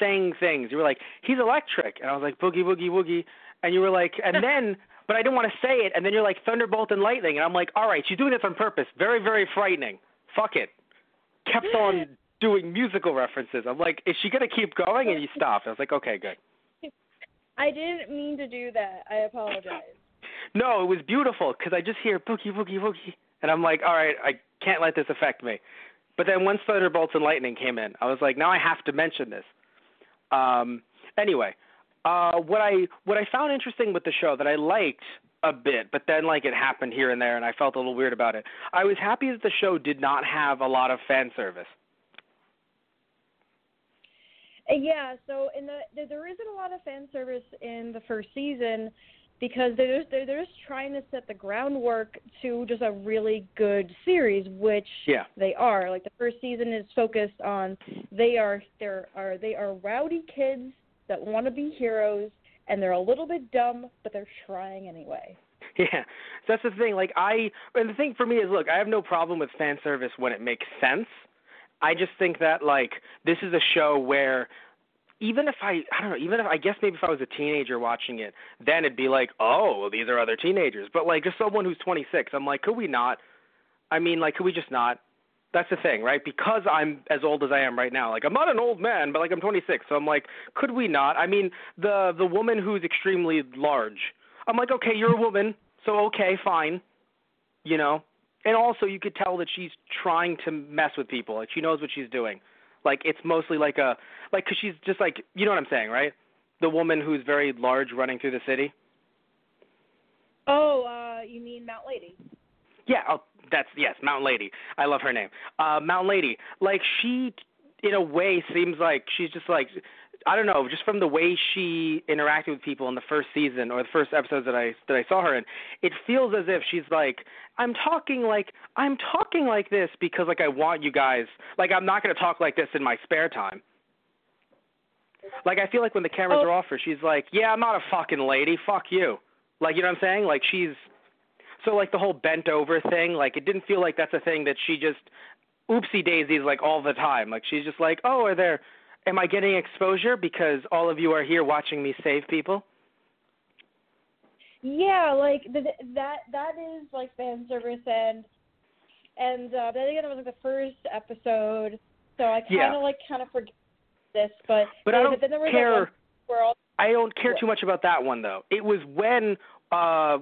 saying things. You were like, he's electric, and I was like, boogie woogie woogie, and you were like, and then, but I didn't want to say it, and then you're like, thunderbolt and lightning, and I'm like, all right, she's doing this on purpose. Very, very frightening. Fuck it. Kept on doing musical references. I'm like, is she going to keep going? And you stopped. I was like, okay, good. I didn't mean to do that. I apologize. No, it was beautiful because I just hear boogie, boogie, boogie. And I'm like, all right, I can't let this affect me. But then once Thunderbolts and Lightning came in, I was like, now I have to mention this. Anyway, what I found interesting with the show that I liked a bit, but then like it happened here and there, and I felt a little weird about it. I was happy that the show did not have a lot of fan service. Yeah, so in there isn't a lot of fan service in the first season because they're just trying to set the groundwork to just a really good series, which they are. Like the first season is focused on they are rowdy kids that want to be heroes, and they're a little bit dumb, but they're trying anyway. Yeah, so that's the thing. And the thing for me is, look, I have no problem with fan service when it makes sense. I just think that, like, this is a show where I guess maybe if I was a teenager watching it, then it'd be like, oh, well, these are other teenagers. But, like, just someone who's 26, I'm like, could we not? I mean, like, could we just not? That's the thing, right? Because I'm as old as I am right now. Like, I'm not an old man, but, like, I'm 26. So I'm like, could we not? I mean, the woman who's extremely large, I'm like, okay, you're a woman, so okay, fine, you know? And also, you could tell that she's trying to mess with people. Like, she knows what she's doing. Like, it's mostly like a – like, because she's just like – you know what I'm saying, right? The woman who's very large running through the city. Oh, you mean Mount Lady? Yeah, Mount Lady. I love her name. Mount Lady. Like, she, in a way, seems like she's just like – I don't know, just from the way she interacted with people in the first season or the first episodes that I saw her in, it feels as if she's like, I'm talking like this because like I want you guys, like I'm not going to talk like this in my spare time. Like I feel like when the cameras are off her, she's like, yeah, I'm not a fucking lady, fuck you. Like, you know what I'm saying? Like she's, so like the whole bent over thing, like it didn't feel like that's a thing that she just oopsie daisies like all the time. Like she's just like, oh, are there... Am I getting exposure because all of you are here watching me save people? Yeah, like that is like fan service, and then again it was like the first episode, so I kind of forget this, but I don't care. I don't care too much about that one though. It was when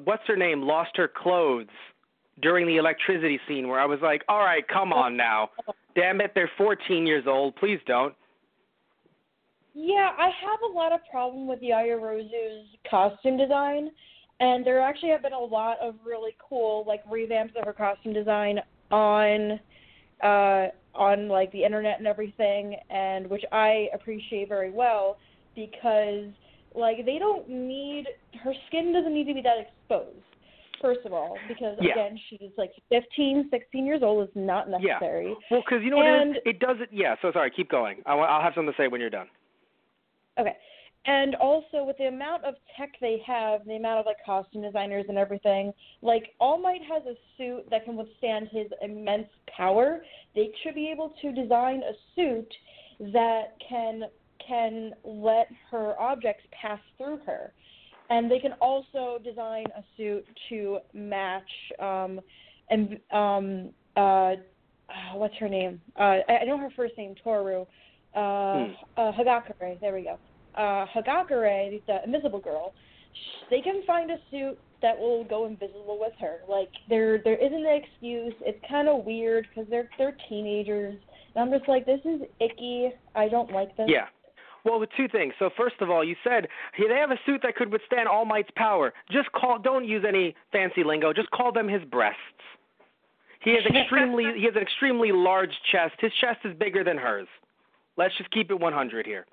what's her name lost her clothes during the electricity scene where I was like, all right, come on now, damn it, they're 14 years old, please don't. Yeah, I have a lot of problem with Yayarozu's costume design, and there actually have been a lot of really cool like revamps of her costume design on like the internet and everything, and which I appreciate very well because like they don't need her skin doesn't need to be that exposed. First of all, because, again, she's, like, 15, 16 years old is not necessary. Yeah. Well, because, you know what it is? It doesn't – yeah, so sorry, keep going. I'll have something to say when you're done. Okay. And also with the amount of tech they have, the amount of, like, costume designers and everything, like, All Might has a suit that can withstand his immense power. They should be able to design a suit that can let her objects pass through her. And they can also design a suit to match what's her name? I know her first name, Toru. Hagakure. There we go. Hagakure, the invisible girl. They can find a suit that will go invisible with her. Like there isn't an excuse. It's kind of weird because they're teenagers, and I'm just like, this is icky. I don't like this. Yeah. Well, with two things. So first of all, you said hey, they have a suit that could withstand All Might's power. Don't use any fancy lingo. Just call them his breasts. He has an extremely large chest. His chest is bigger than hers. Let's just keep it 100 here.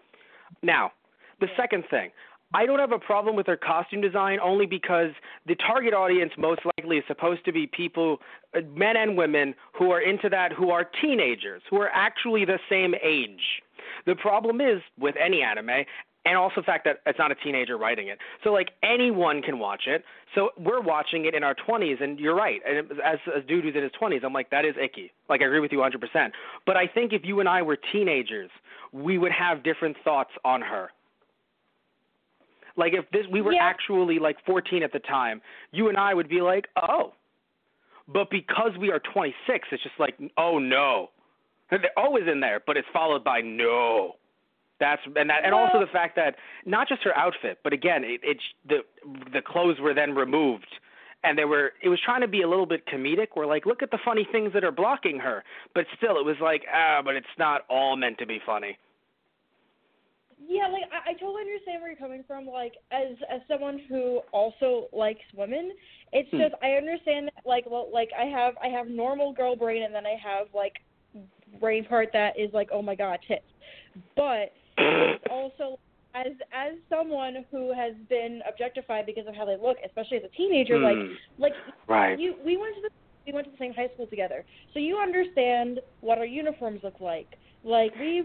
Now, the second thing, I don't have a problem with her costume design only because the target audience most likely is supposed to be people, men and women, who are into that, who are teenagers, who are actually the same age. The problem is with any anime, and also the fact that it's not a teenager writing it. So, like, anyone can watch it. So we're watching it in our 20s, and you're right. And as a dude who's in his 20s, I'm like, that is icky. Like, I agree with you 100%. But I think if you and I were teenagers, we would have different thoughts on her. Like, if we were actually, like, 14 at the time, you and I would be like, oh. But because we are 26, it's just like, oh, no. The O is in there, but it's followed by no. And also the fact that not just her outfit, but again, the clothes were then removed, and it was trying to be a little bit comedic. We're like, look at the funny things that are blocking her, but still, it was like, but it's not all meant to be funny. Yeah, like, I totally understand where you're coming from. Like, as someone who also likes women, it's just, I understand that, like, well, like, I have normal girl brain, and then I have, like, brain part that is like, oh my god, tits. But it's also, as someone who has been objectified because of how they look, especially as a teenager, right. We went to the same high school together, so you understand what our uniforms look like. Like, we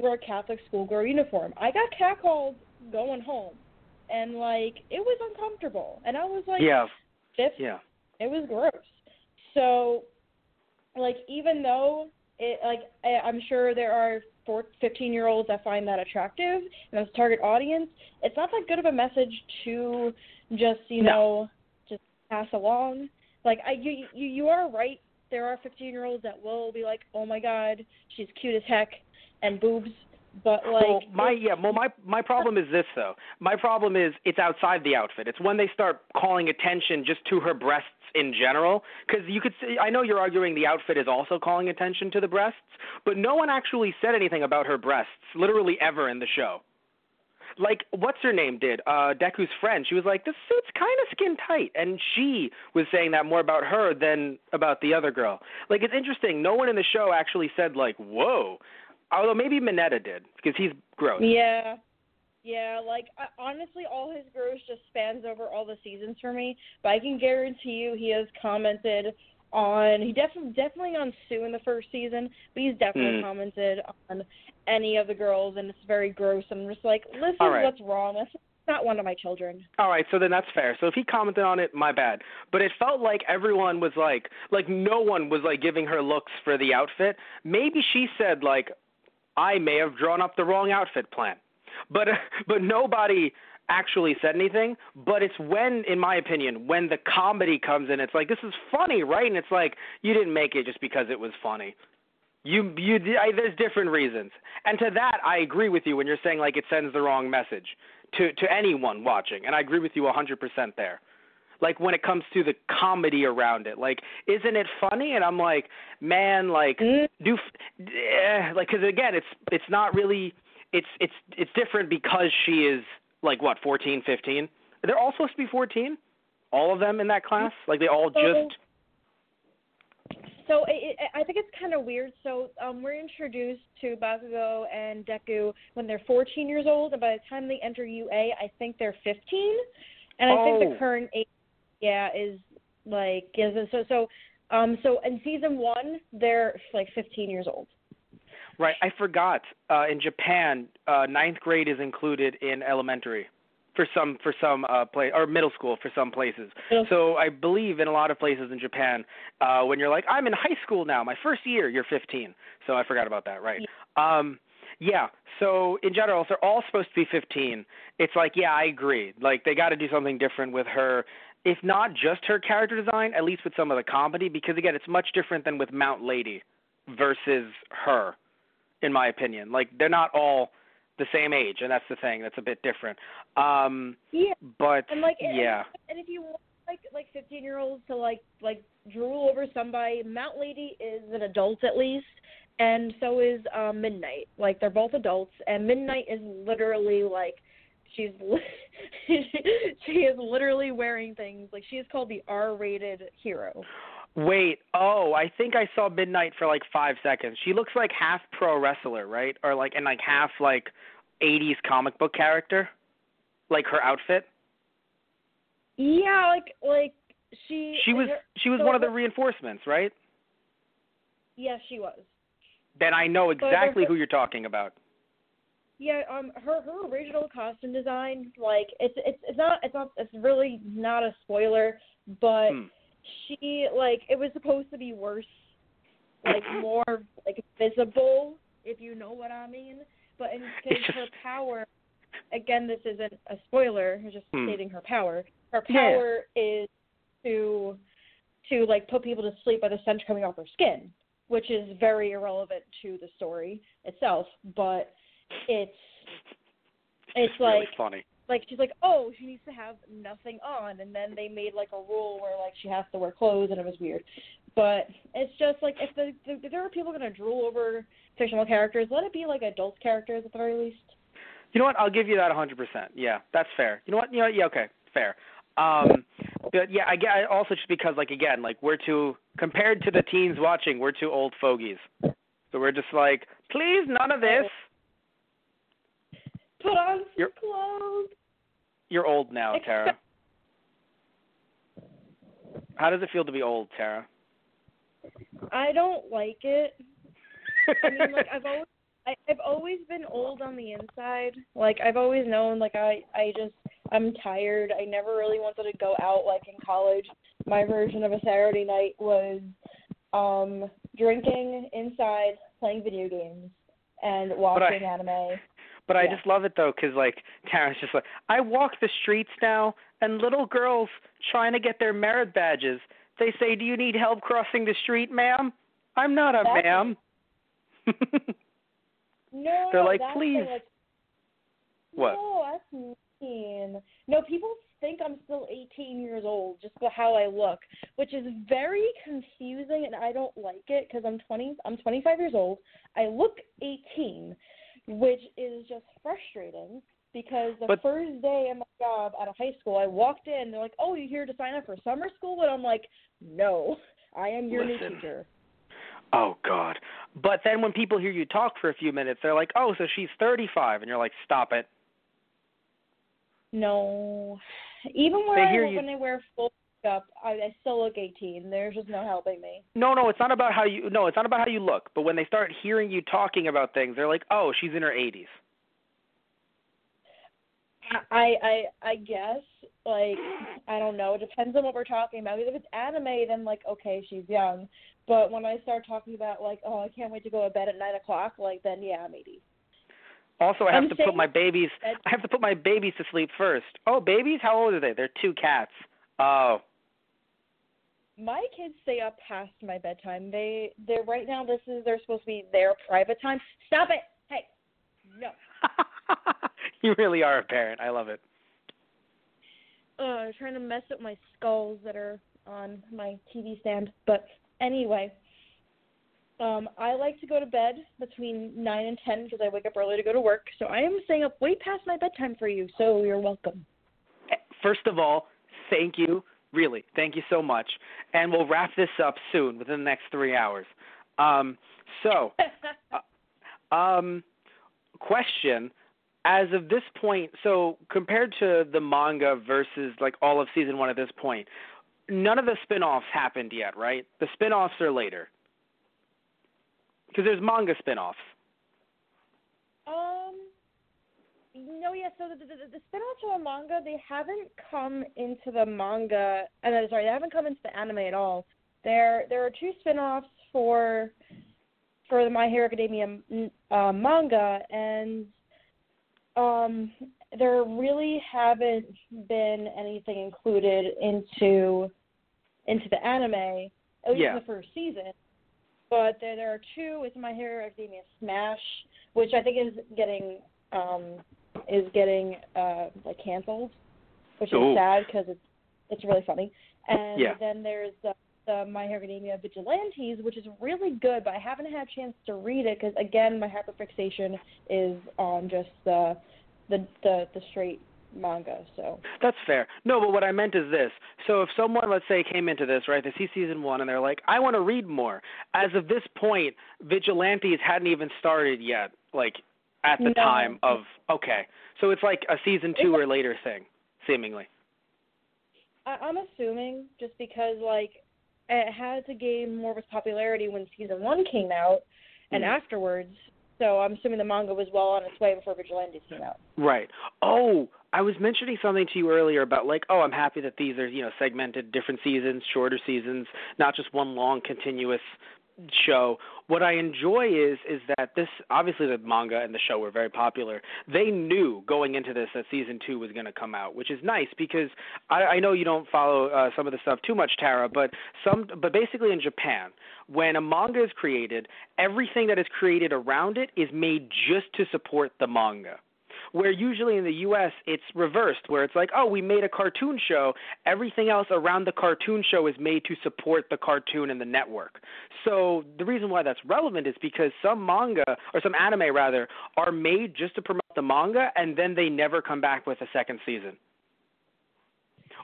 were a Catholic schoolgirl uniform. I got catcalled going home, and, like, it was uncomfortable. And I was, like, fifth. Yeah. It was gross. So, like, even though, it, like, I'm sure there are 15-year-olds that find that attractive, and that's a target audience, it's not that good of a message to just, just pass along. Like, you are right. There are 15-year-olds that will be like, "Oh my God, she's cute as heck," and boobs. But like, my problem is this though. My problem is it's outside the outfit. It's when they start calling attention just to her breasts in general. Because you could see, I know you're arguing the outfit is also calling attention to the breasts, but no one actually said anything about her breasts literally ever in the show. Like, what's her name did? Deku's friend. She was like, this suit's kind of skin tight. And she was saying that more about her than about the other girl. Like, it's interesting. No one in the show actually said, like, whoa. Although maybe Mineta did, because he's gross. Yeah. Yeah, like, honestly, all his gross just spans over all the seasons for me. But I can guarantee you he has commented on, he definitely on Sue in the first season, but he's definitely commented on any of the girls, and it's very gross. I'm just like, listen, what's wrong? That's not one of my children. All right, so then that's fair. So if he commented on it, my bad. But it felt like everyone was like no one was like giving her looks for the outfit. Maybe she said like, I may have drawn up the wrong outfit plan, but nobody actually said anything. But it's when, in my opinion, when the comedy comes in, it's like, this is funny, right? And it's like, you didn't make it just because it was funny. There's different reasons. And to that, I agree with you when you're saying like it sends the wrong message to anyone watching. And I agree with you 100% there. Like, when it comes to the comedy around it, like, isn't it funny? And I'm like, man, like, because again, it's not really, it's different because she is, like, what, 14, 15? They're all supposed to be 14? All of them in that class? Like, they all So, I think it's kind of weird. So, we're introduced to Bakugo and Deku when they're 14 years old, and by the time they enter UA, I think they're 15. And I think the current age, is, like, so in season 1, they're, like, 15 years old. Right. I forgot. In Japan, ninth grade is included in elementary for some place, or middle school for some places. So I believe in a lot of places in Japan, when you're like, I'm in high school now, my first year, you're 15. So I forgot about that. Right. Yeah. So in general, they're all supposed to be 15. It's like, yeah, I agree. Like, they got to do something different with her. If not just her character design, at least with some of the comedy, because again, it's much different than with Mount Lady versus her. In my opinion, like, they're not all the same age, and that's the thing that's a bit different. But and like, and if you want like 15-year-olds to like drool over somebody, Mount Lady is an adult at least, and so is Midnight. Like, they're both adults, and Midnight is literally like, she is literally wearing things like, she is called the R-rated hero. Wait, I think I saw Midnight for, like, 5 seconds. She looks like half pro wrestler, right? Or, like, and, like, half, like, 80s comic book character? Like, her outfit? Yeah, like, she... She was one of the reinforcements, right? Yes, yeah, she was. Then I know exactly who you're talking about. Yeah, her original costume design, like, it's really not a spoiler, but... She, like, it was supposed to be worse, like, more, like, visible, if you know what I mean. But because her power, again, this isn't a spoiler, I'm just stating her power. Her power is to like, put people to sleep by the scent coming off their skin, which is very irrelevant to the story itself. But it's really like... funny. Like, she's like, oh, she needs to have nothing on. And then they made, like, a rule where, like, she has to wear clothes, and it was weird. But it's just, like, if there are people going to drool over fictional characters, let it be, like, adult characters at the very least. You know what? I'll give you that 100%. Yeah, that's fair. You know what? Yeah, okay, fair. But yeah, I also just because, like, again, like, we're too, compared to the teens watching, we're too old fogies. So we're just like, please, none of this. Put on some clothes. You're old now, Tara. How does it feel to be old, Tara? I don't like it. I mean, like, I've always been old on the inside. Like, I've always known, like, I'm tired. I never really wanted to go out. Like, in college, my version of a Saturday night was drinking inside, playing video games, and watching anime. But yeah. I just love it, though, because, like, Tara's just like, I walk the streets now, and little girls trying to get their merit badges, they say, do you need help crossing the street, ma'am? I'm not a ma'am. No, they're like, please. Like, what? No, that's mean. No, people think I'm still 18 years old just by how I look, which is very confusing, and I don't like it because I'm 25 years old. I look 18, which is just frustrating because first day of my job out of high school, I walked in. They're like, oh, you're here to sign up for summer school? And I'm like, no, I am your new teacher. Oh, God. But then when people hear you talk for a few minutes, they're like, oh, so she's 35. And you're like, stop it. No. Even when I wear full makeup, I still look 18. There's just no helping me. No, it's not about how you look. But when they start hearing you talking about things, they're like, oh, she's in her 80s. I guess, like, I don't know. It depends on what we're talking about. Because if it's anime, then, like, okay, she's young. But when I start talking about, like, oh, I can't wait to go to bed at 9 o'clock, like, then, yeah, maybe. Also, I have to put my babies to sleep first. Oh, babies? How old are they? They're 2 cats. Oh. My kids stay up past my bedtime. They're right now, they're supposed to be their private time. Stop it. Hey. No. You really are a parent. I love it. They're trying to mess up my skulls that are on my TV stand, but... Anyway, I like to go to bed between 9 and 10 because I wake up early to go to work. So I am staying up way past my bedtime for you, so you're welcome. First of all, thank you. Really, thank you so much. And we'll wrap this up soon, within the next 3 hours. Question, as of this point, so compared to the manga versus like all of season 1 at this point, none of the spin-offs happened yet, right? The spin-offs are later. Because there's manga spin-offs. So the spin-offs of the manga, they haven't come into the anime at all. There are 2 spin-offs for the My Hero Academia manga, and there really haven't been anything included into the anime, at least in the first season. But there are 2 with My Hero Academia Smash, which I think is getting canceled, which is sad because it's really funny. And then there's the My Hero Academia Vigilantes, which is really good, but I haven't had a chance to read it because, again, my hyperfixation is on just the straight manga, so. That's fair. No, but what I meant is this. So if someone, let's say, came into this, right, they see season 1 and they're like, I want to read more. As of this point, Vigilantes hadn't even started yet, like, at the time of, okay. So it's like a season 2 or later thing, seemingly. I'm assuming, just because, like, it had to gain more of its popularity when season 1 came out and afterwards. So I'm assuming the manga was well on its way before Vigilantes came out. Right. Oh, I was mentioning something to you earlier about, like, oh, I'm happy that these are, segmented, different seasons, shorter seasons, not just one long continuous show. What I enjoy is that this, obviously the manga and the show were very popular. They knew going into this that season 2 was going to come out, which is nice because I know you don't follow some of the stuff too much, Tara, but basically in Japan, when a manga is created, everything that is created around it is made just to support the manga. Where usually in the U.S. it's reversed, where it's like, oh, we made a cartoon show. Everything else around the cartoon show is made to support the cartoon and the network. So the reason why that's relevant is because some manga, or some anime rather, are made just to promote the manga, and then they never come back with a second season.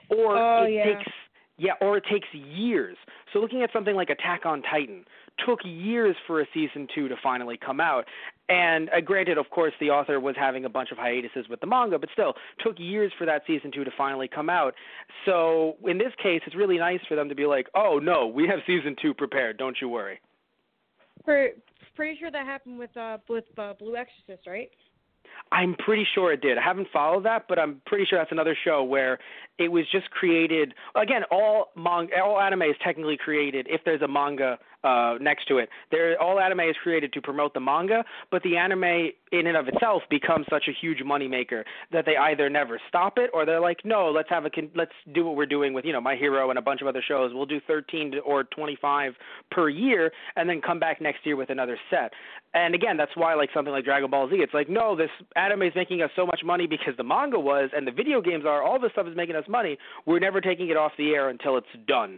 Or it takes years. So looking at something like Attack on Titan, took years for a season 2 to finally come out. And granted, of course, the author was having a bunch of hiatuses with the manga, but still, took years for that season 2 to finally come out. So in this case, it's really nice for them to be like, oh, no, we have season 2 prepared, don't you worry. Pretty sure that happened with Blue Exorcist, right? I'm pretty sure it did. I haven't followed that, but I'm pretty sure that's another show where it was just created. Again, all anime is technically created if there's a manga next to it. All anime is created to promote the manga, but the anime in and of itself becomes such a huge moneymaker that they either never stop it or they're like, no, let's do what we're doing with, My Hero and a bunch of other shows. We'll do 13 or 25 per year and then come back next year with another set. And again, that's why something like Dragon Ball Z, it's like, no, this anime is making us so much money because the manga was and the video games are, all this stuff is making us money. We're never taking it off the air until it's done.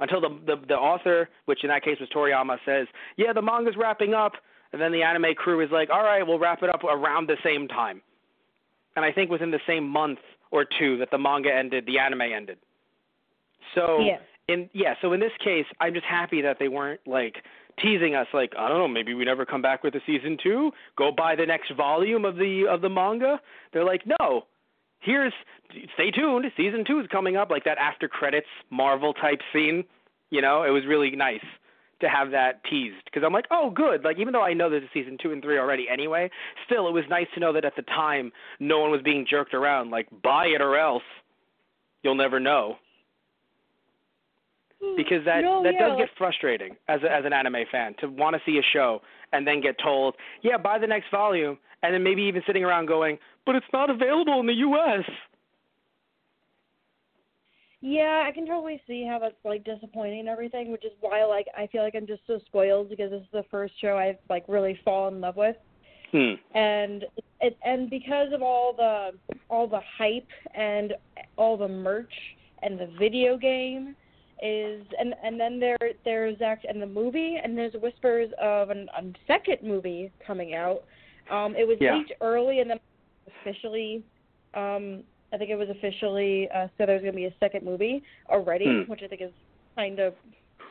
Until the author, which in that case was Toriyama, says, yeah, the manga's wrapping up. And then the anime crew is like, all right, we'll wrap it up around the same time. And I think within the same month or two that the manga ended, the anime ended. So so in this case, I'm just happy that they weren't teasing us I don't know, maybe we never come back with a season 2, go buy the next volume of the manga. They're like, no, stay tuned, season 2 is coming up, that after credits Marvel type scene. It was really nice to have that teased, because I'm like, oh, good. Even though I know there's a season 2 and 3 already anyway, still, it was nice to know that at the time no one was being jerked around, buy it or else you'll never know. Because that does get frustrating as an anime fan, to want to see a show and then get told, yeah, buy the next volume, and then maybe even sitting around going, but it's not available in the U.S. Yeah, I can totally see how that's disappointing and everything, which is why I feel I'm just so spoiled, because this is the first show I've really fallen in love with, and because of all the hype and all the merch and the video game. And then there's the movie, and there's whispers of a second movie coming out. It was leaked early, and then officially, I think it was officially said there was going to be a second movie already, which I think is kind of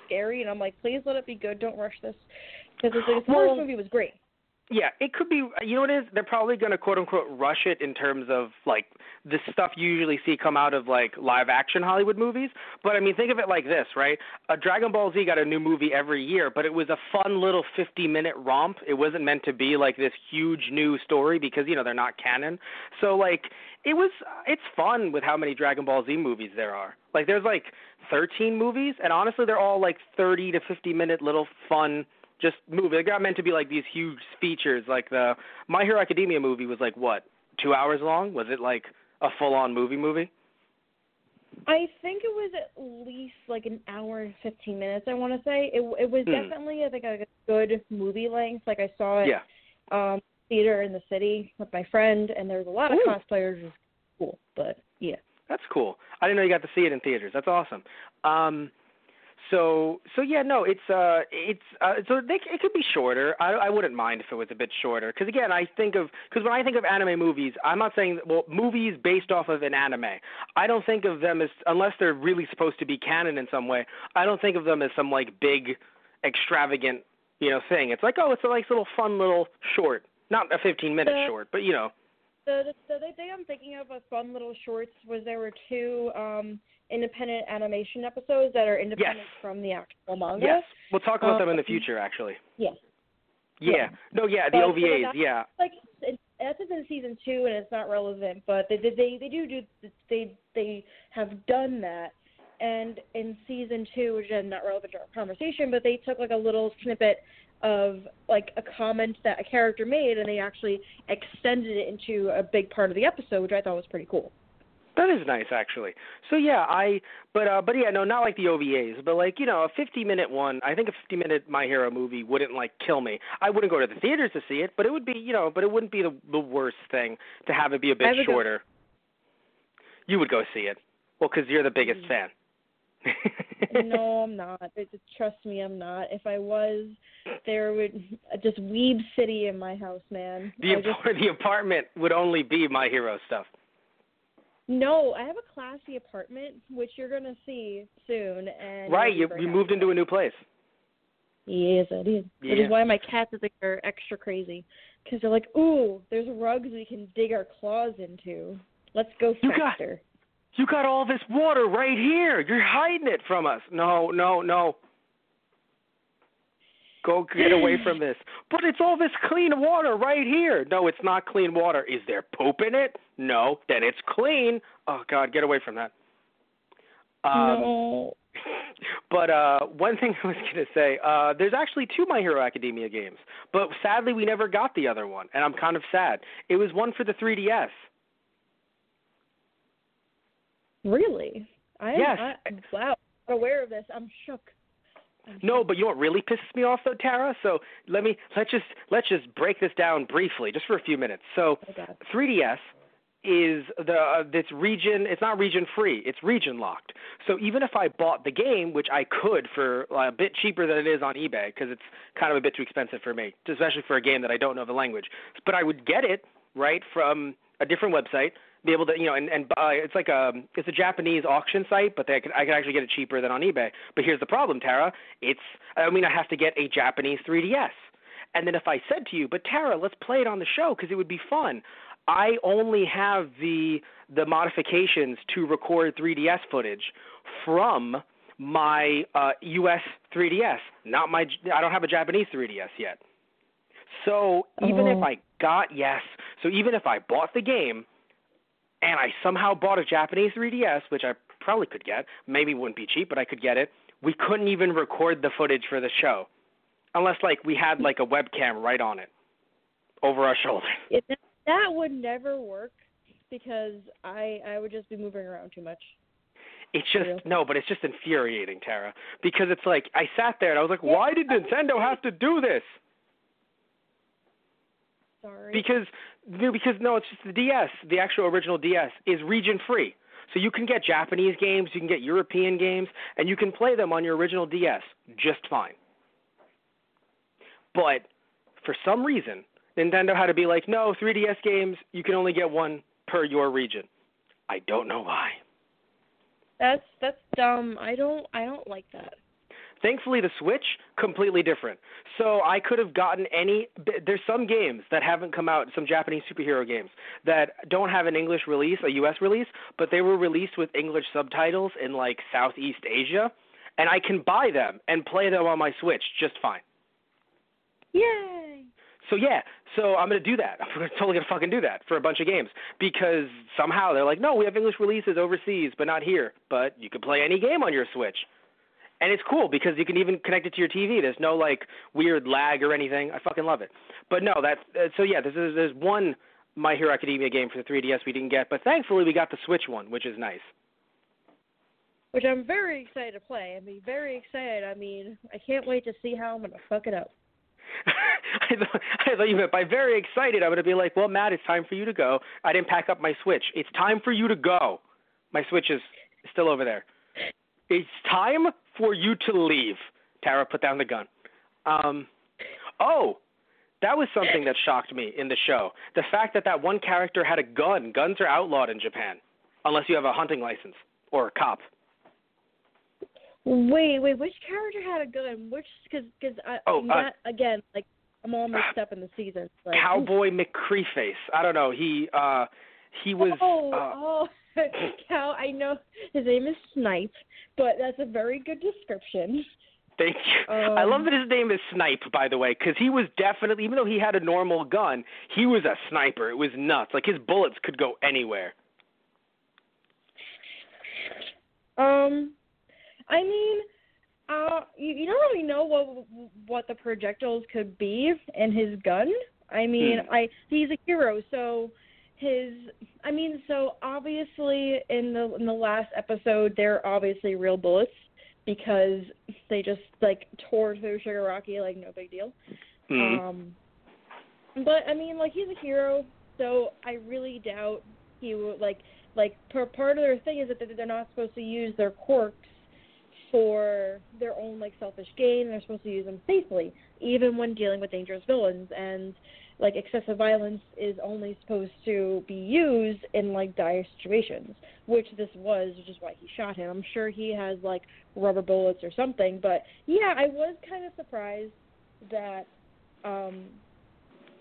scary. And I'm like, please let it be good. Don't rush this, because the first movie was great. Yeah, it could be, what it is? They're probably going to, quote-unquote, rush it in terms of, the stuff you usually see come out of, live-action Hollywood movies. But, think of it like this, right? Dragon Ball Z got a new movie every year, but it was a fun little 50-minute romp. It wasn't meant to be, this huge new story because, they're not canon. So, it's fun with how many Dragon Ball Z movies there are. There's, 13 movies, and honestly, they're all, 30 to 50-minute little fun just movie. They're not meant to be these huge features. The My Hero Academia movie was 2 hours long? Was it a full-on movie? I think it was at least an hour and 15 minutes, I want to say. It was definitely, I think, a good movie length. I saw it theater in the city with my friend, and there was a lot of cosplayers. It was cool, but yeah. That's cool. I didn't know you got to see it in theaters. That's awesome. It could be shorter. I wouldn't mind if it was a bit shorter, because again, when I think of anime movies, I'm not saying movies based off of an anime. I don't think of them as, unless they're really supposed to be canon in some way, I don't think of them as some big extravagant thing. It's it's a little fun little short, not a 15-minute short, but . The thing I'm thinking of fun little shorts was there were 2 independent animation episodes that are independent from the actual manga. Yes, we'll talk about them in the future, actually. Yes. Yeah. No, yeah, the OVAs, yeah. That's in season 2, and it's not relevant, but they have done that. And in season 2, which is not relevant to our conversation, but they took a little snippet of a comment that a character made, and they actually extended it into a big part of the episode, which I thought was pretty cool. That is nice, actually. So yeah, not the OVAs, but a 50-minute one. I think a 50-minute My Hero movie wouldn't kill me. I wouldn't go to the theaters to see it, but it would be but it wouldn't be the worst thing to have it be a bit shorter. You would go see it, well, because you're the biggest fan. No, I'm not. Just trust me, I'm not. If I was, there would just Weeb City in my house, man. The apartment would only be My Hero stuff. No, I have a classy apartment, which you're going to see soon. And right, you moved into a new place. Yes, I did. Yeah. Which is why my cats are extra crazy, because they're like, ooh, there's rugs we can dig our claws into. Let's go faster. You got all this water right here. You're hiding it from us. No. Go get away from this. But it's all this clean water right here. No, it's not clean water. Is there poop in it? No. Then it's clean. Oh, God, get away from that. No. But one thing I was going to say, there's actually two My Hero Academia games, but sadly we never got the other one, and I'm kind of sad. It was one for the 3DS. Really? Wow, I'm aware of this. I'm shook. No, but you know what really pisses me off though, Tara? So let's just break this down briefly, just for a few minutes. So 3DS is this region? It's not region free. It's region locked. So even if I bought the game, which I could for a bit cheaper than it is on eBay, because it's kind of a bit too expensive for me, especially for a game that I don't know the language. But I would get it right from a different website. Be able to, and buy. It's like it's a Japanese auction site, but I could actually get it cheaper than on eBay. But here's the problem, Tara. I have to get a Japanese 3DS. And then if I said to you, but Tara, let's play it on the show because it would be fun. I only have the modifications to record 3DS footage from my U.S. 3DS. I don't have a Japanese 3DS yet. So even if I got so even if I bought the game. And I somehow bought a Japanese 3DS, which I probably could get. Maybe it wouldn't be cheap, but I could get it. We couldn't even record the footage for the show unless, we had, a webcam right on it over our shoulder. That would never work because I would just be moving around too much. It's just – no, but it's just infuriating, Tara, because it's I sat there and I was like, why did Nintendo have to do this? Sorry. Because it's just the DS, the actual original DS, is region-free. So you can get Japanese games, you can get European games, and you can play them on your original DS just fine. But for some reason, Nintendo had to be like, no, 3DS games, you can only get one per your region. I don't know why. That's dumb. I don't like that. Thankfully, the Switch, completely different. So I could have gotten there's some games that haven't come out, some Japanese superhero games, that don't have an English release, a U.S. release, but they were released with English subtitles in, Southeast Asia, and I can buy them and play them on my Switch just fine. Yay! So I'm going to do that. I'm totally going to fucking do that for a bunch of games because somehow they're like, no, we have English releases overseas, but not here. But you could play any game on your Switch. And it's cool because you can even connect it to your TV. There's no, weird lag or anything. I fucking love it. But, no, there's one My Hero Academia game for the 3DS we didn't get. But, thankfully, we got the Switch one, which is nice. Which I'm very excited to play. Very excited. I can't wait to see how I'm going to fuck it up. I thought you meant by very excited, I'm going to be like, well, Matt, it's time for you to go. I didn't pack up my Switch. It's time for you to go. My Switch is still over there. It's time for you to leave. Tara, put down the gun. That was something that shocked me in the show. The fact that one character had a gun. Guns are outlawed in Japan, unless you have a hunting license or a cop. Wait, which character had a gun? I'm all mixed up in the season. Cowboy McCreeface. I don't know. He was... I know his name is Snipe, but that's a very good description. Thank you. I love that his name is Snipe, by the way, because he was definitely, even though he had a normal gun, he was a sniper. It was nuts. His bullets could go anywhere. You don't really know what the projectiles could be in his gun. He's a hero, so... obviously in the last episode, they're obviously real bullets because they just, tore through Shigaraki, no big deal. Mm-hmm. He's a hero, so I really doubt he would, part of their thing is that they're not supposed to use their quirks for their own, like, selfish gain. They're supposed to use them safely, even when dealing with dangerous villains. And, like, excessive violence is only supposed to be used in, like, dire situations, which this was, which is why he shot him. I'm sure he has, like, rubber bullets or something. But, yeah, I was kind of surprised that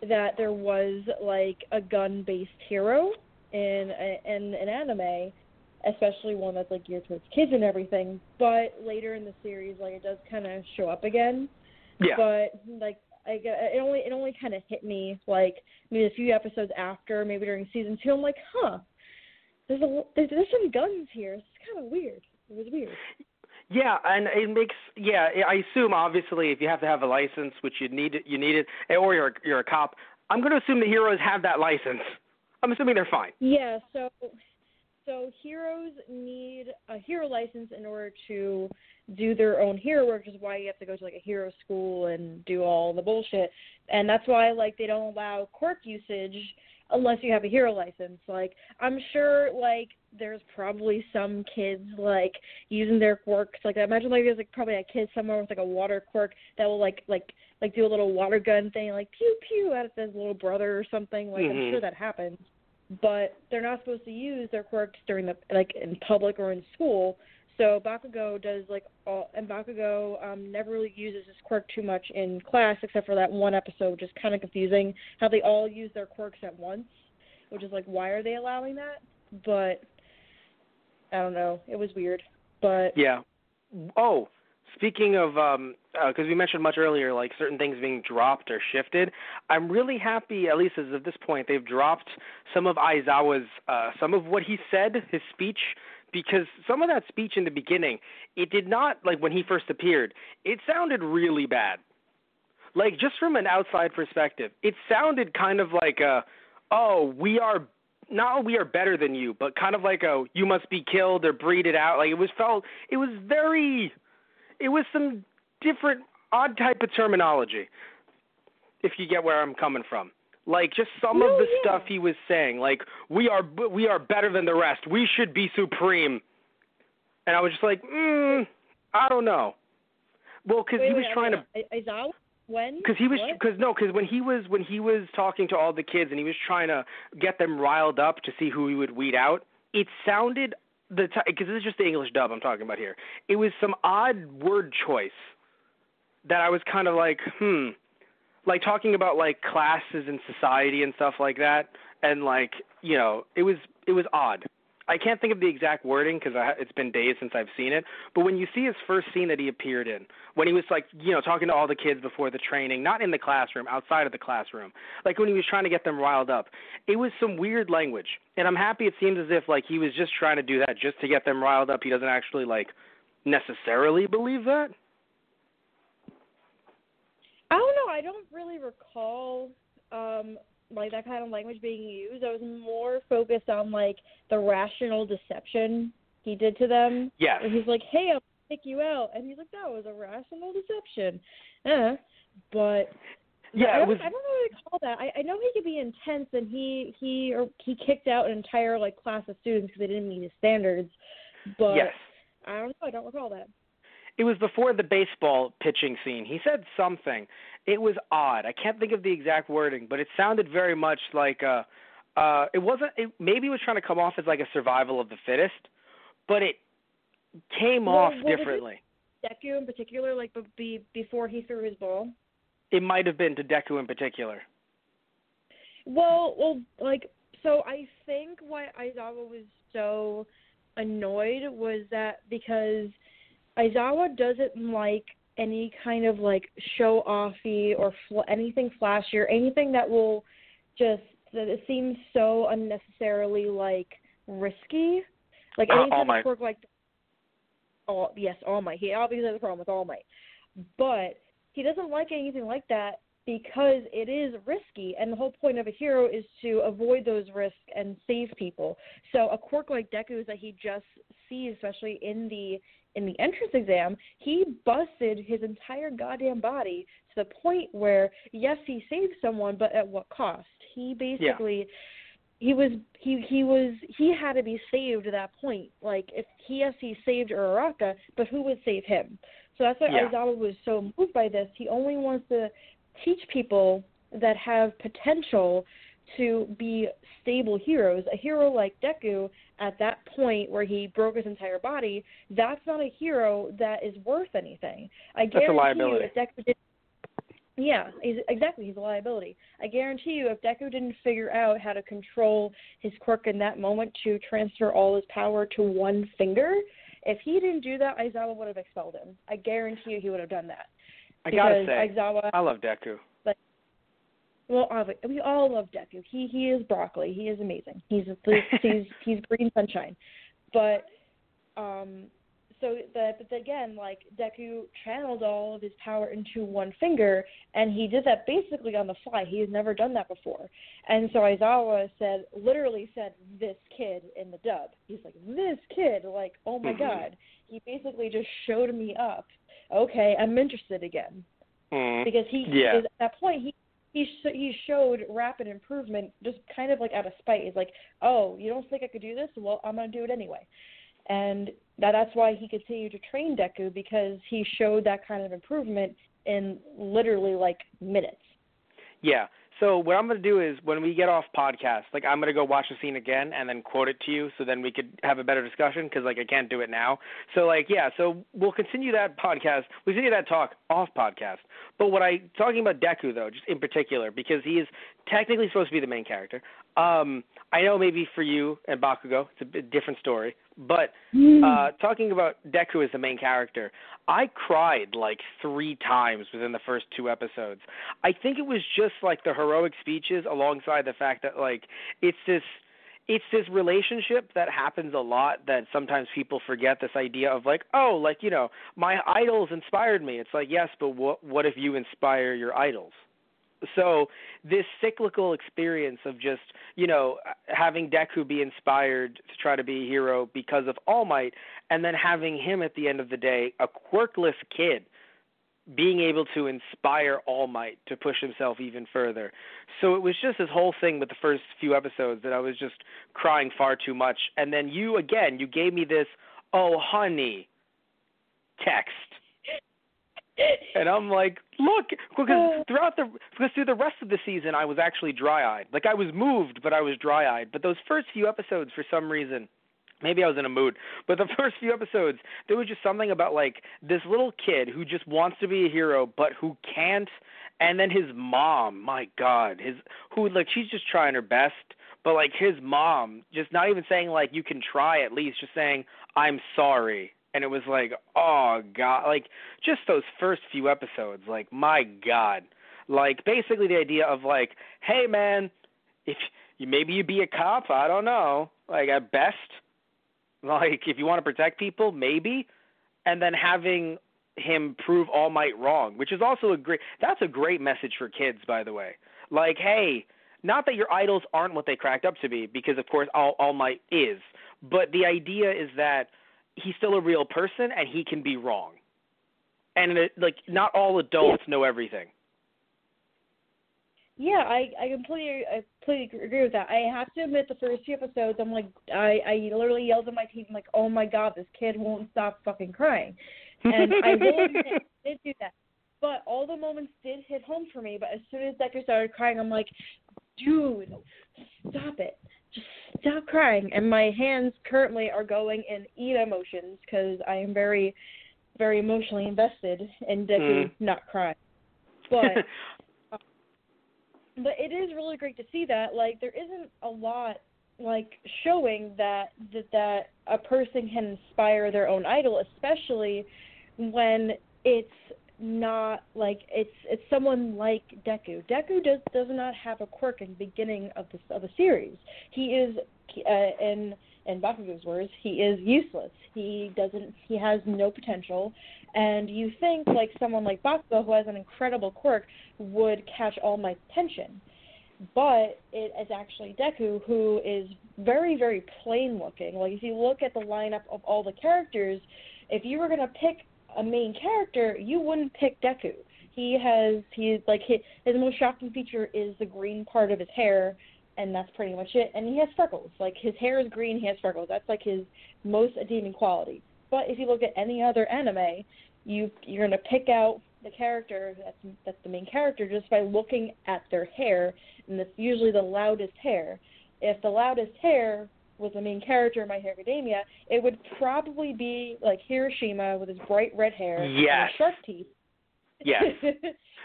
that there was, like, a gun-based hero in an anime, especially one that's, like, geared towards kids and everything. But later in the series, like, it does kind of show up again. Yeah. But, like, it only kind of hit me, like, maybe a few episodes after, maybe during season 2. I'm like, huh, there's some guns here. It's kind of weird. It was weird. Yeah, and it makes – yeah, I assume, obviously, if you have to have a license, which you need it, or you're a cop, I'm going to assume the heroes have that license. I'm assuming they're fine. Yeah, so heroes need a hero license in order to do their own hero work, which is why you have to go to, like, a hero school and do all the bullshit. And that's why, like, they don't allow quirk usage unless you have a hero license. Like, I'm sure, like, there's probably some kids, like, using their quirks. Like, I imagine, like, there's, like, probably a kid somewhere with, like, a water quirk that will, like do a little water gun thing, like, pew, pew, at his little brother or something. Like, mm-hmm. I'm sure that happens. But they're not supposed to use their quirks during the, like, in public or in school. So Bakugo does, like, all, and Bakugo never really uses his quirk too much in class, except for that one episode, which is kind of confusing, how they all use their quirks at once, which is, like, why are they allowing that? But I don't know. It was weird. But yeah. Oh, speaking of, because we mentioned much earlier, like, certain things being dropped or shifted, I'm really happy, at least as of this point, they've dropped some of Aizawa's, some of what he said, his speech, because some of that speech in the beginning, it did not, like, when he first appeared, it sounded really bad. Like, just from an outside perspective, it sounded kind of like a, oh, we are, not we are better than you, but kind of like a, you must be killed or breeded out. Like, it was some different, odd type of terminology, if you get where I'm coming from. Like, just some of the stuff he was saying, like, we are better than the rest. We should be supreme. And I was just like, I don't know. Well, because he was trying to. Is that when? Because he was because when he was talking to all the kids and he was trying to get them riled up to see who he would weed out. It sounded because this is just the English dub I'm talking about here. It was some odd word choice that I was kind of like, Like, talking about, like, classes and society and stuff like that, and, like, you know, it was odd. I can't think of the exact wording because it's been days since I've seen it, but when you see his first scene that he appeared in, when he was, like, you know, talking to all the kids before the training, not in the classroom, outside of the classroom, like, when he was trying to get them riled up, it was some weird language, and I'm happy it seems as if, like, he was just trying to do that just to get them riled up. He doesn't actually, like, necessarily believe that. I don't know. I don't really recall, like, that kind of language being used. I was more focused on, like, the rational deception he did to them. Yeah. And he's like, hey, I'll pick you out. And he's like, that was a rational deception. But yeah, I don't know what to call that. I know he could be intense, and he kicked out an entire, like, class of students because they didn't meet his standards. But yes. I don't know. I don't recall that. It was before the baseball pitching scene. He said something. It was odd. I can't think of the exact wording, but it sounded very much like it wasn't. Maybe it was trying to come off as like a survival of the fittest, but it came off differently. Deku in particular, like before he threw his ball. It might have been to Deku in particular. Well, like, so I think why Aizawa was so annoyed was that because Aizawa doesn't like any kind of, like, show-offy or anything flashy or anything that will just – that it seems so unnecessarily, like, risky. Like, anything that work like – yes, All Might. He obviously has a problem with All Might. But he doesn't like anything like that because it is risky, and the whole point of a hero is to avoid those risks and save people. So a quirk like Deku's that he just sees, especially in the entrance exam, he busted his entire goddamn body to the point where, yes, he saved someone, but at what cost? He basically he had to be saved at that point. Like, if he saved Uraraka, but who would save him? So that's why Aizawa was so moved by this. He only wants to teach people that have potential to be stable heroes. A hero like Deku at that point where he broke his entire body, that's not a hero that is worth anything. That's a liability. Yeah, exactly. He's a liability. I guarantee you, if Deku didn't figure out how to control his quirk in that moment to transfer all his power to one finger, if he didn't do that, Aizawa would have expelled him. I guarantee you he would have done that. I gotta say, Aizawa, I love Deku. Well, we all love Deku. He is broccoli. He is amazing. He's green sunshine. But but again, like, Deku channeled all of his power into one finger, and he did that basically on the fly. He has never done that before. And so Aizawa literally said, this kid in the dub. He's like, this kid, like, oh my God. He basically just showed me up. Okay, I'm interested again. Because at that point, he showed rapid improvement just kind of like out of spite. He's like, oh, you don't think I could do this? Well, I'm going to do it anyway. And that's why he continued to train Deku, because he showed that kind of improvement in literally like minutes. Yeah. So what I'm going to do is, when we get off podcast, like, I'm going to go watch the scene again and then quote it to you, so then we could have a better discussion, because, like, I can't do it now. So, like, yeah, so we'll continue that podcast. We'll continue that talk off podcast. But talking about Deku, though, just in particular, because he is technically supposed to be the main character. I know maybe for you and Bakugo, it's a bit different story. But talking about Deku as the main character, I cried like 3 times within the first 2 episodes. I think it was just like the heroic speeches alongside the fact that, like, it's this relationship that happens a lot that sometimes people forget, this idea of, like, oh, like, you know, my idols inspired me. It's like, yes, but what if you inspire your idols? So this cyclical experience of just, you know, having Deku be inspired to try to be a hero because of All Might, and then having him at the end of the day, a quirkless kid, being able to inspire All Might to push himself even further. So it was just this whole thing with the first few episodes that I was just crying far too much. And then you gave me this, oh, honey, text. And I'm like, look, because through the rest of the season, I was actually dry-eyed. Like, I was moved, but I was dry-eyed. But those first few episodes, for some reason, maybe I was in a mood, but the first few episodes, there was just something about, like, this little kid who just wants to be a hero, but who can't. And then his mom, my God, who, like, she's just trying her best. But, like, his mom, just not even saying, like, you can try at least, just saying, I'm sorry. And it was like, oh, God, like, just those first few episodes, like, my God. Like, basically the idea of, like, hey, man, if you, maybe you be a cop, I don't know, like, at best, like, if you want to protect people, maybe. And then having him prove All Might wrong, which is also that's a great message for kids, by the way. Like, hey, not that your idols aren't what they cracked up to be, because, of course, All Might is. But the idea is that he's still a real person, and he can be wrong. And, like, not all adults know everything. Yeah, I completely agree with that. I have to admit, the first few episodes, I'm like, I literally yelled at my team, like, oh, my God, this kid won't stop fucking crying. And I will admit, I did do that. But all the moments did hit home for me. But as soon as Decker started crying, I'm like, dude, stop it. Just stop crying. And my hands currently are going in Ida motions, because I am very, very emotionally invested in Deku not crying. But but it is really great to see that. Like, there isn't a lot, like, showing that a person can inspire their own idol, especially when it's not, like, it's someone like Deku. Deku does not have a quirk in the beginning of the series. He is, in Bakugo's words, he is useless. He has no potential. And you think, like, someone like Bakugo, who has an incredible quirk, would catch All Might's attention. But it is actually Deku, who is very, very plain looking. Like, if you look at the lineup of all the characters, if you were going to pick a main character, you wouldn't pick Deku. He has, his most shocking feature is the green part of his hair and that's pretty much it. And he has freckles. Like, his hair is green, he has freckles. That's, like, his most redeeming quality. But if you look at any other anime, you're going to pick out the character that's the main character just by looking at their hair, and that's usually the loudest hair. If the loudest hair was the main character in My Hero Academia, it would probably be, like, Kirishima with his bright red hair and his sharp teeth. Yes.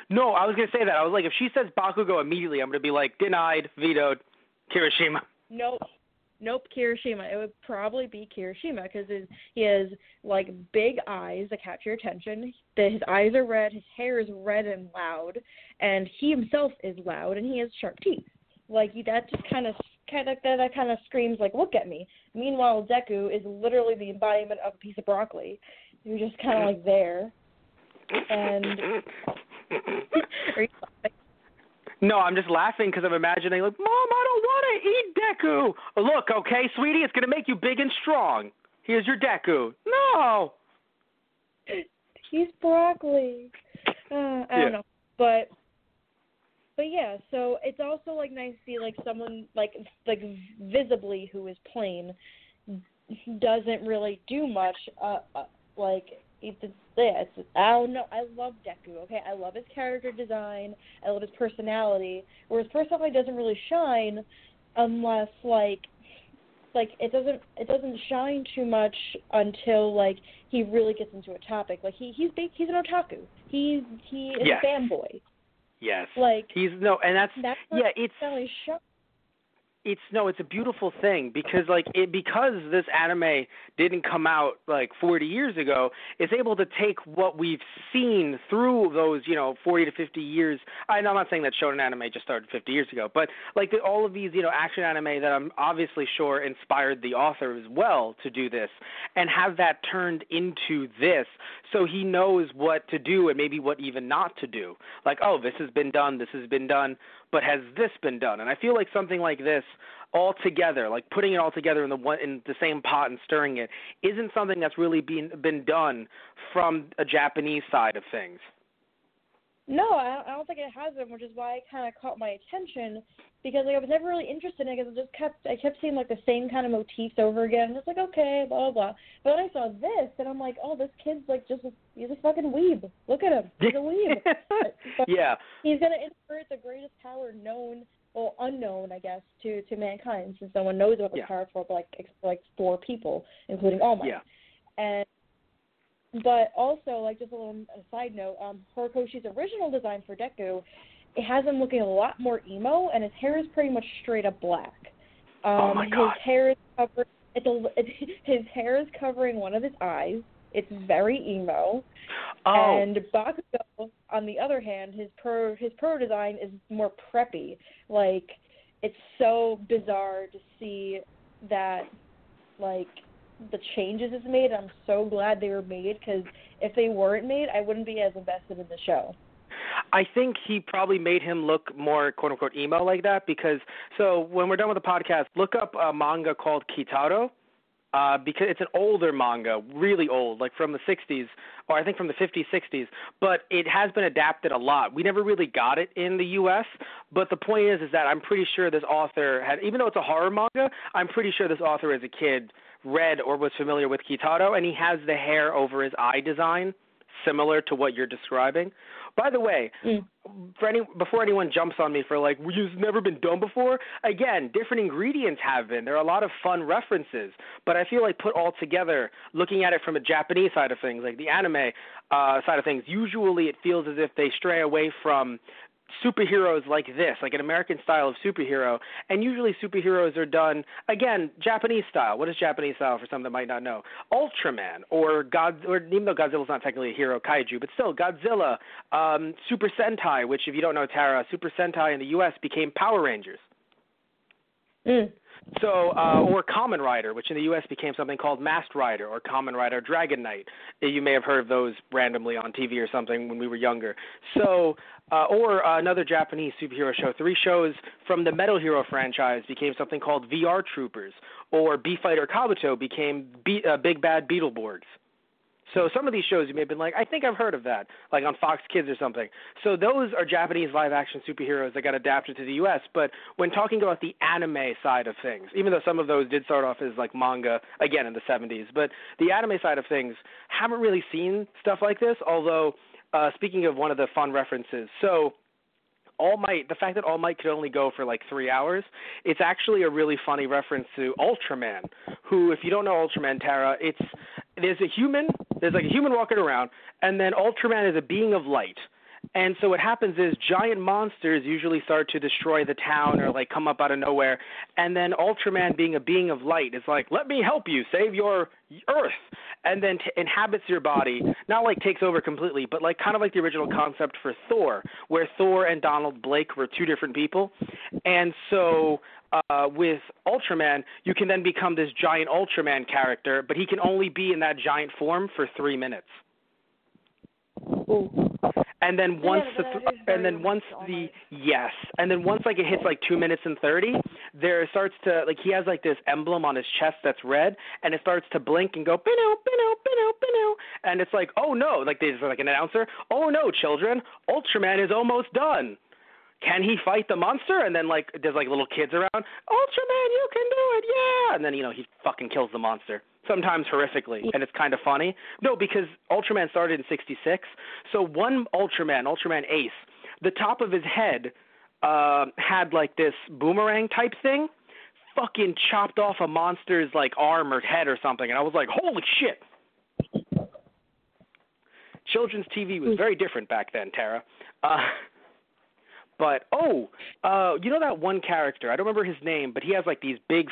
No, I was going to say that. I was like, if she says Bakugo immediately, I'm going to be like, denied, vetoed, Kirishima. Nope, Kirishima. It would probably be Kirishima because he has, like, big eyes that catch your attention. His eyes are red, his hair is red and loud, and he himself is loud, and he has sharp teeth. Like, that just kind of screams, like, look at me. Meanwhile, Deku is literally the embodiment of a piece of broccoli. You're just kind of, like, there. And are you laughing? No, I'm just laughing because I'm imagining, like, Mom, I don't want to eat Deku. Look, okay, sweetie, it's going to make you big and strong. Here's your Deku. No. He's broccoli. I don't know. But yeah, so it's also, like, nice to see, like, someone, like visibly who is plain doesn't really do much, I don't know. I love Deku, okay? I love his character design. I love his personality. Whereas personality doesn't really shine unless, like it doesn't shine too much until, like, he really gets into a topic. Like, he's big. He's an otaku. He is a fanboy. Yes. Like, he's no, and that's not it's really shocking. It's a beautiful thing because, like, because this anime didn't come out, like, 40 years ago, it's able to take what we've seen through those, 40 to 50 years. I'm not saying that shonen anime just started 50 years ago, but, like, all of these, action anime that I'm obviously sure inspired the author as well to do this and have that turned into this so he knows what to do and maybe what even not to do. Like, oh, this has been done. But has this been done? And I feel like something like this all together, like putting it all together in the same pot and stirring it, isn't something that's really been done from a Japanese side of things. No, I don't think it has been, which is why it kind of caught my attention because, like, I was never really interested in it because I kept seeing, like, the same kind of motifs over again. It's like, okay, blah, blah, blah. But then I saw this, and I'm like, oh, this kid's, like, he's a fucking weeb. Look at him. He's a weeb. Yeah. He's going to inherit the greatest power known, or unknown, I guess, to mankind since no one knows about the power for, like, four people, including All Might. Yeah. And but also, like, just a side note, Horikoshi's original design for Deku, it has him looking a lot more emo, and his hair is pretty much straight up black. Oh my God. His hair is covering one of his eyes. It's very emo. Oh. And Bakugo, on the other hand, his pro design is more preppy. Like, it's so bizarre to see that, like, the changes is made. I'm so glad they were made because if they weren't made, I wouldn't be as invested in the show. I think he probably made him look more quote-unquote emo like that because so when we're done with the podcast, look up a manga called Kitaro because it's an older manga, really old, like from the 60s or I think from the 50s, 60s, but it has been adapted a lot. We never really got it in the U.S., but the point is that I'm pretty sure this author had, even though it's a horror manga, I'm pretty sure this author as a kid read or was familiar with Kitaro, and he has the hair over his eye design, similar to what you're describing. By the way, before anyone jumps on me for like, it's never been done before, again, different ingredients have been. There are a lot of fun references, but I feel like put all together, looking at it from a Japanese side of things, like the anime side of things, usually it feels as if they stray away from superheroes like this, like an American style of superhero, and usually superheroes are done, again, Japanese style. What is Japanese style for some that might not know? Ultraman, or even though Godzilla's not technically a hero kaiju, but still, Godzilla, Super Sentai, which if you don't know, Tara, Super Sentai in the U.S. became Power Rangers. Mm. So, or Kamen Rider, which in the U.S. became something called Masked Rider or Kamen Rider Dragon Knight. You may have heard of those randomly on TV or something when we were younger. So, or another Japanese superhero show. Three shows from the Metal Hero franchise became something called VR Troopers, or B-Fighter Kabuto became Big Bad Beetleborgs. So some of these shows you may have been like, I think I've heard of that, like on Fox Kids or something. So those are Japanese live-action superheroes that got adapted to the U.S. But when talking about the anime side of things, even though some of those did start off as like manga, again, in the 70s, but the anime side of things haven't really seen stuff like this, although speaking of one of the fun references, so All Might, the fact that All Might could only go for like 3 hours, it's actually a really funny reference to Ultraman, who, if you don't know Ultraman, Tara, there's a human walking around, and then Ultraman is a being of light. And so what happens is giant monsters usually start to destroy the town or like come up out of nowhere. And then Ultraman, being a being of light, is like, let me help you save your Earth, and then inhabits your body, not like takes over completely, but like kind of like the original concept for Thor, where Thor and Donald Blake were two different people. And so with Ultraman, you can then become this giant Ultraman character, but he can only be in that giant form for 3 minutes. Ooh. And then once it hits like 2 minutes and 30, there starts to, like, he has like this emblem on his chest that's red, and it starts to blink and go, bino, bino, bino, bino, and it's like, oh no, like there's like an announcer, oh no, children, Ultraman is almost done. Can he fight the monster? And then like there's like little kids around, Ultraman, you can do it, yeah. And then, you know, he fucking kills the monster. Sometimes horrifically, and it's kind of funny. No, because Ultraman started in 66, so one Ultraman Ace, the top of his head had like this boomerang type thing, fucking chopped off a monster's like arm or head or something, and I was like, holy shit. Children's TV was very different back then, Tara. You know that one character, I don't remember his name, but he has like these big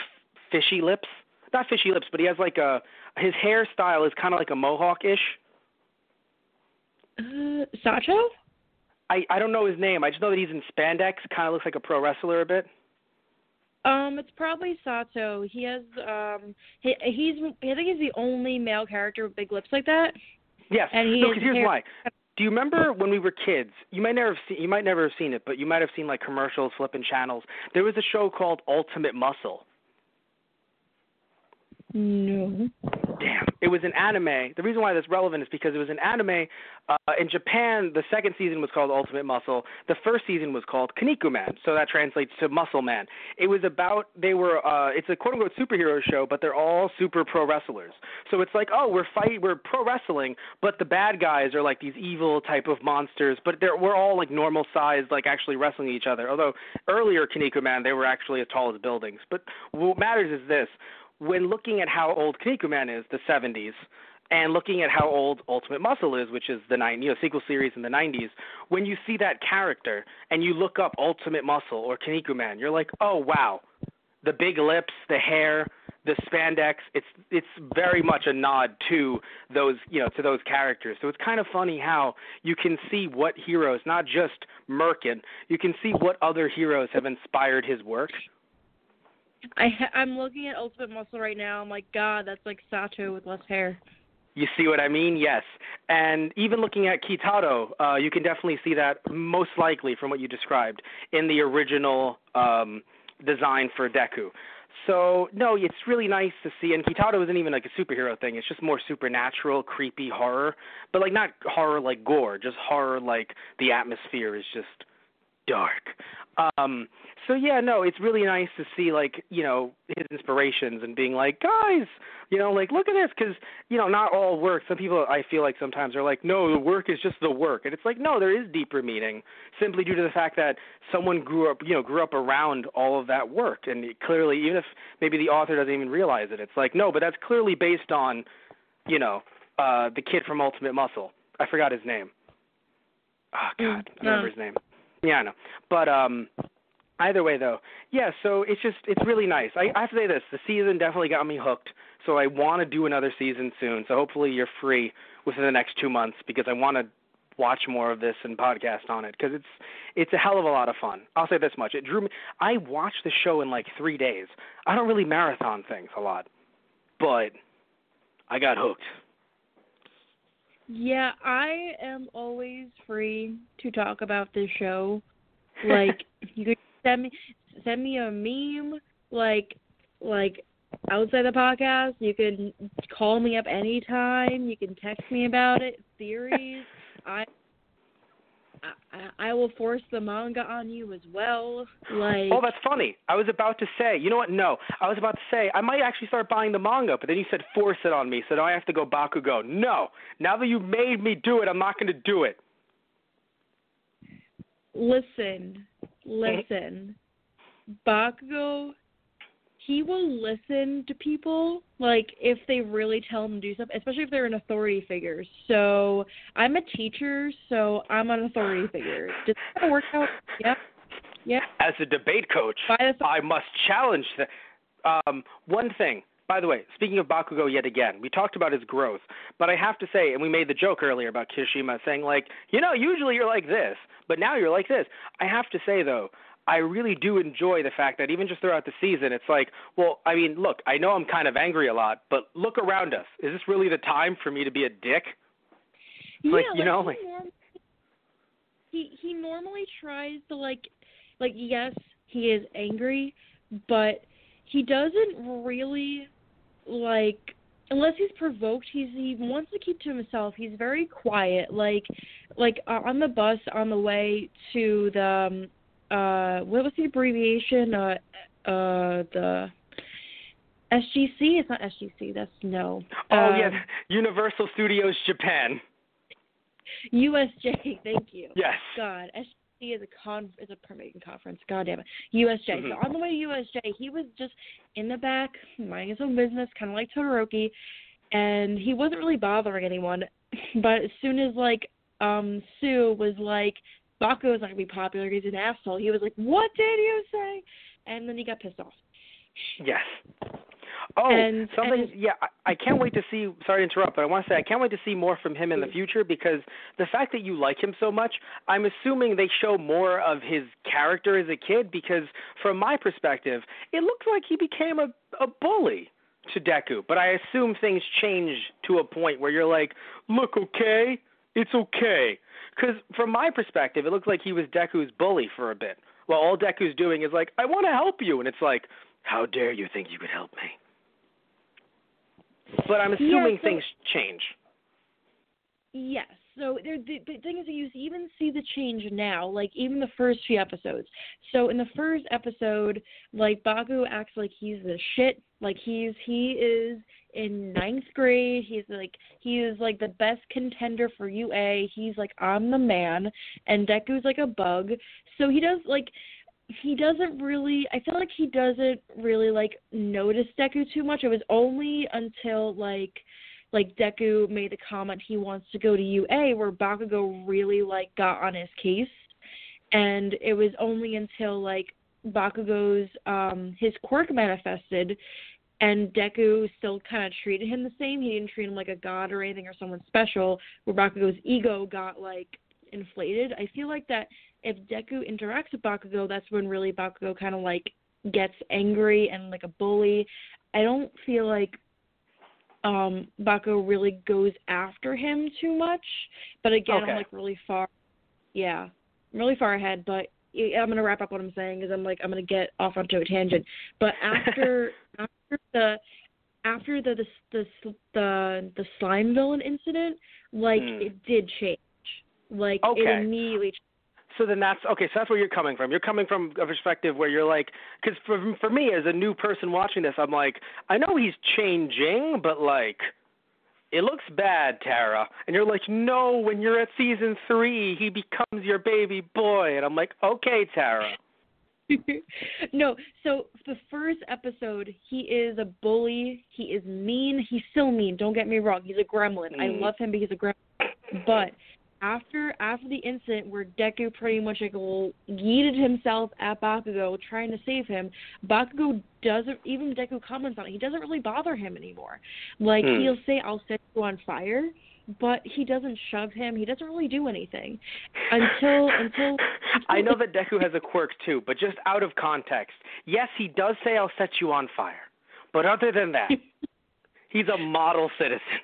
fishy lips. Not fishy lips, but he has like his hairstyle is kind of like a mohawk-ish. Sacho? I don't know his name. I just know that he's in spandex. Kind of looks like a pro wrestler a bit. It's probably Sato. He has I think he's the only male character with big lips like that. Yes. And here's why. Do you remember when we were kids? You might never have seen it, but you might have seen like commercials, flipping channels. There was a show called Ultimate Muscle. No. Damn. It was an anime. The reason why that's relevant is because it was an anime. In Japan, the second season was called Ultimate Muscle. The first season was called Kinnikuman, so that translates to Muscle Man. It was about, it's a quote-unquote superhero show, but they're all super pro wrestlers. So it's like, oh, we're pro wrestling, but the bad guys are like these evil type of monsters, but we're all like normal sized, like actually wrestling each other. Although earlier Kinnikuman, they were actually as tall as buildings. But what matters is this. When looking at how old Kinnikuman is, the 70s, and looking at how old Ultimate Muscle is, which is the sequel series in the 90s, when you see that character and you look up Ultimate Muscle or Kinnikuman, you're like, oh, wow, the big lips, the hair, the spandex, it's very much a nod to those, you know, to those characters. So it's kind of funny how you can see what heroes, not just Merkin, you can see what other heroes have inspired his work. I'm looking at Ultimate Muscle right now. I'm like, God, that's like Sato with less hair. You see what I mean? Yes. And even looking at Kitaro, you can definitely see that most likely from what you described in the original design for Deku. So, no, it's really nice to see. And Kitaro isn't even like a superhero thing. It's just more supernatural, creepy horror. But like not horror like gore, just horror like the atmosphere is just dark. It's really nice to see, like, you know, his inspirations and being like, guys, you know, like, look at this, because, you know, not all work. Some people, I feel like sometimes are like, no, the work is just the work. And it's like, no, there is deeper meaning simply due to the fact that someone grew up around all of that work. And it clearly, even if maybe the author doesn't even realize it, it's like, no, but that's clearly based on, you know, the kid from Ultimate Muscle. I forgot his name. Oh, God, I remember his name. Yeah, I know. But either way, though, yeah, so it's really nice. I have to say this. The season definitely got me hooked, so I want to do another season soon. So hopefully you're free within the next 2 months because I want to watch more of this and podcast on it because it's a hell of a lot of fun. I'll say this much. It drew me. I watched the show in like 3 days. I don't really marathon things a lot, but I got hooked. Yeah, I am always free to talk about this show. Like, you could send me a meme, like outside the podcast. You can call me up anytime. You can text me about it. Theories. I will force the manga on you as well. Like, oh, that's funny. I was about to say, you know what? No, I was about to say I might actually start buying the manga, but then you said force it on me, so now I have to go Bakugo. No, now that you made me do it, I'm not going to do it. Listen, Bakugo, he will listen to people, like, if they really tell him to do something, especially if they're an authority figure. So, I'm a teacher, so I'm an authority figure. Does that work out? Yeah. As a debate coach, I must challenge one thing. By the way, speaking of Bakugo yet again, we talked about his growth, but I have to say, and we made the joke earlier about Kirishima saying, like, you know, usually you're like this, but now you're like this. I have to say, though, I really do enjoy the fact that even just throughout the season, it's like, well, I mean, look, I know I'm kind of angry a lot, but look around us. Is this really the time for me to be a dick? Yeah, like, you know, he normally tries to, like, yes, he is angry, but he doesn't really, like, unless he's provoked, he wants to keep to himself. He's very quiet. Like on the bus on the way to the what was the abbreviation? The SGC? It's not SGC. That's no. Oh, yes. Universal Studios Japan. USJ. Thank you. Yes. God. SGC is a permitting conference. God damn it. USJ. Mm-hmm. So on the way to USJ, he was just in the back, minding his own business, kind of like Todoroki, and he wasn't really bothering anyone. But as soon as, like, Sue was like, Bakugo's not going to be popular. He's an asshole. He was like, what did you say? And then he got pissed off. Yes. Oh, I can't wait to see, sorry to interrupt, but I want to say I can't wait to see more from him in the future, because the fact that you like him so much, I'm assuming they show more of his character as a kid, because from my perspective, it looks like he became a bully to Deku. But I assume things change to a point where you're like, look, okay, it's okay. Because from my perspective, it looked like he was Deku's bully for a bit. Well, all Deku's doing is like, I want to help you. And it's like, how dare you think you could help me? But I'm assuming things change. Yes. So the thing is that you even see the change now, like even the first few episodes. So in the first episode, like Baku acts like he's the shit. Like he is in ninth grade. He is like the best contender for UA. He's like, I'm the man, and Deku's like a bug. So he doesn't really like notice Deku too much. It was only until like Deku made the comment he wants to go to UA where Bakugo really like got on his case, and it was only until like Bakugo's his quirk manifested, and Deku still kind of treated him the same. He didn't treat him like a god or anything or someone special, where Bakugo's ego got like inflated. I feel like that if Deku interacts with Bakugo, that's when really Bakugo kind of like gets angry and like a bully. I don't feel like Bakugo really goes after him too much, but again, okay. I'm really far ahead, but I'm going to wrap up what I'm saying because I'm going to get off onto a tangent. But after after the slime villain incident, like it did change. Like it immediately changed. So then that's okay. So that's where you're coming from. You're coming from a perspective where you're like, because for me as a new person watching this, I'm like, I know he's changing, but like, it looks bad, Tara. And you're like, no, when you're at season 3, he becomes your baby boy. And I'm like, okay, Tara. No, so the first episode, he is a bully. He is mean. He's still mean. Don't get me wrong. He's a gremlin. I love him because he's a gremlin. But after the incident where Deku pretty much like yeeted himself at Bakugo trying to save him, Bakugo doesn't even Deku comments on it. He doesn't really bother him anymore. Like he'll say, "I'll set you on fire," but he doesn't shove him. He doesn't really do anything until I know that Deku has a quirk too, but just out of context. Yes, he does say, "I'll set you on fire," but other than that, he's a model citizen.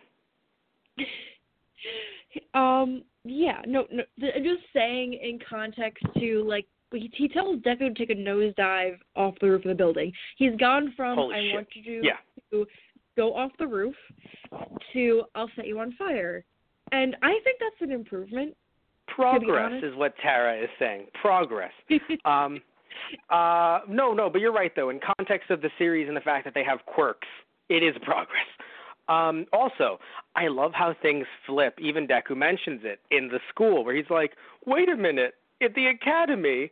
Yeah, no, I'm just saying in context to, like, he tells Deku to take a nosedive off the roof of the building. He's gone from to go off the roof to I'll set you on fire. And I think that's an improvement. Progress is what Tara is saying. Progress. No, but you're right, though. In context of the series and the fact that they have quirks, it is progress. Also, I love how things flip. Even Deku mentions it in the school where he's like, wait a minute, at the academy,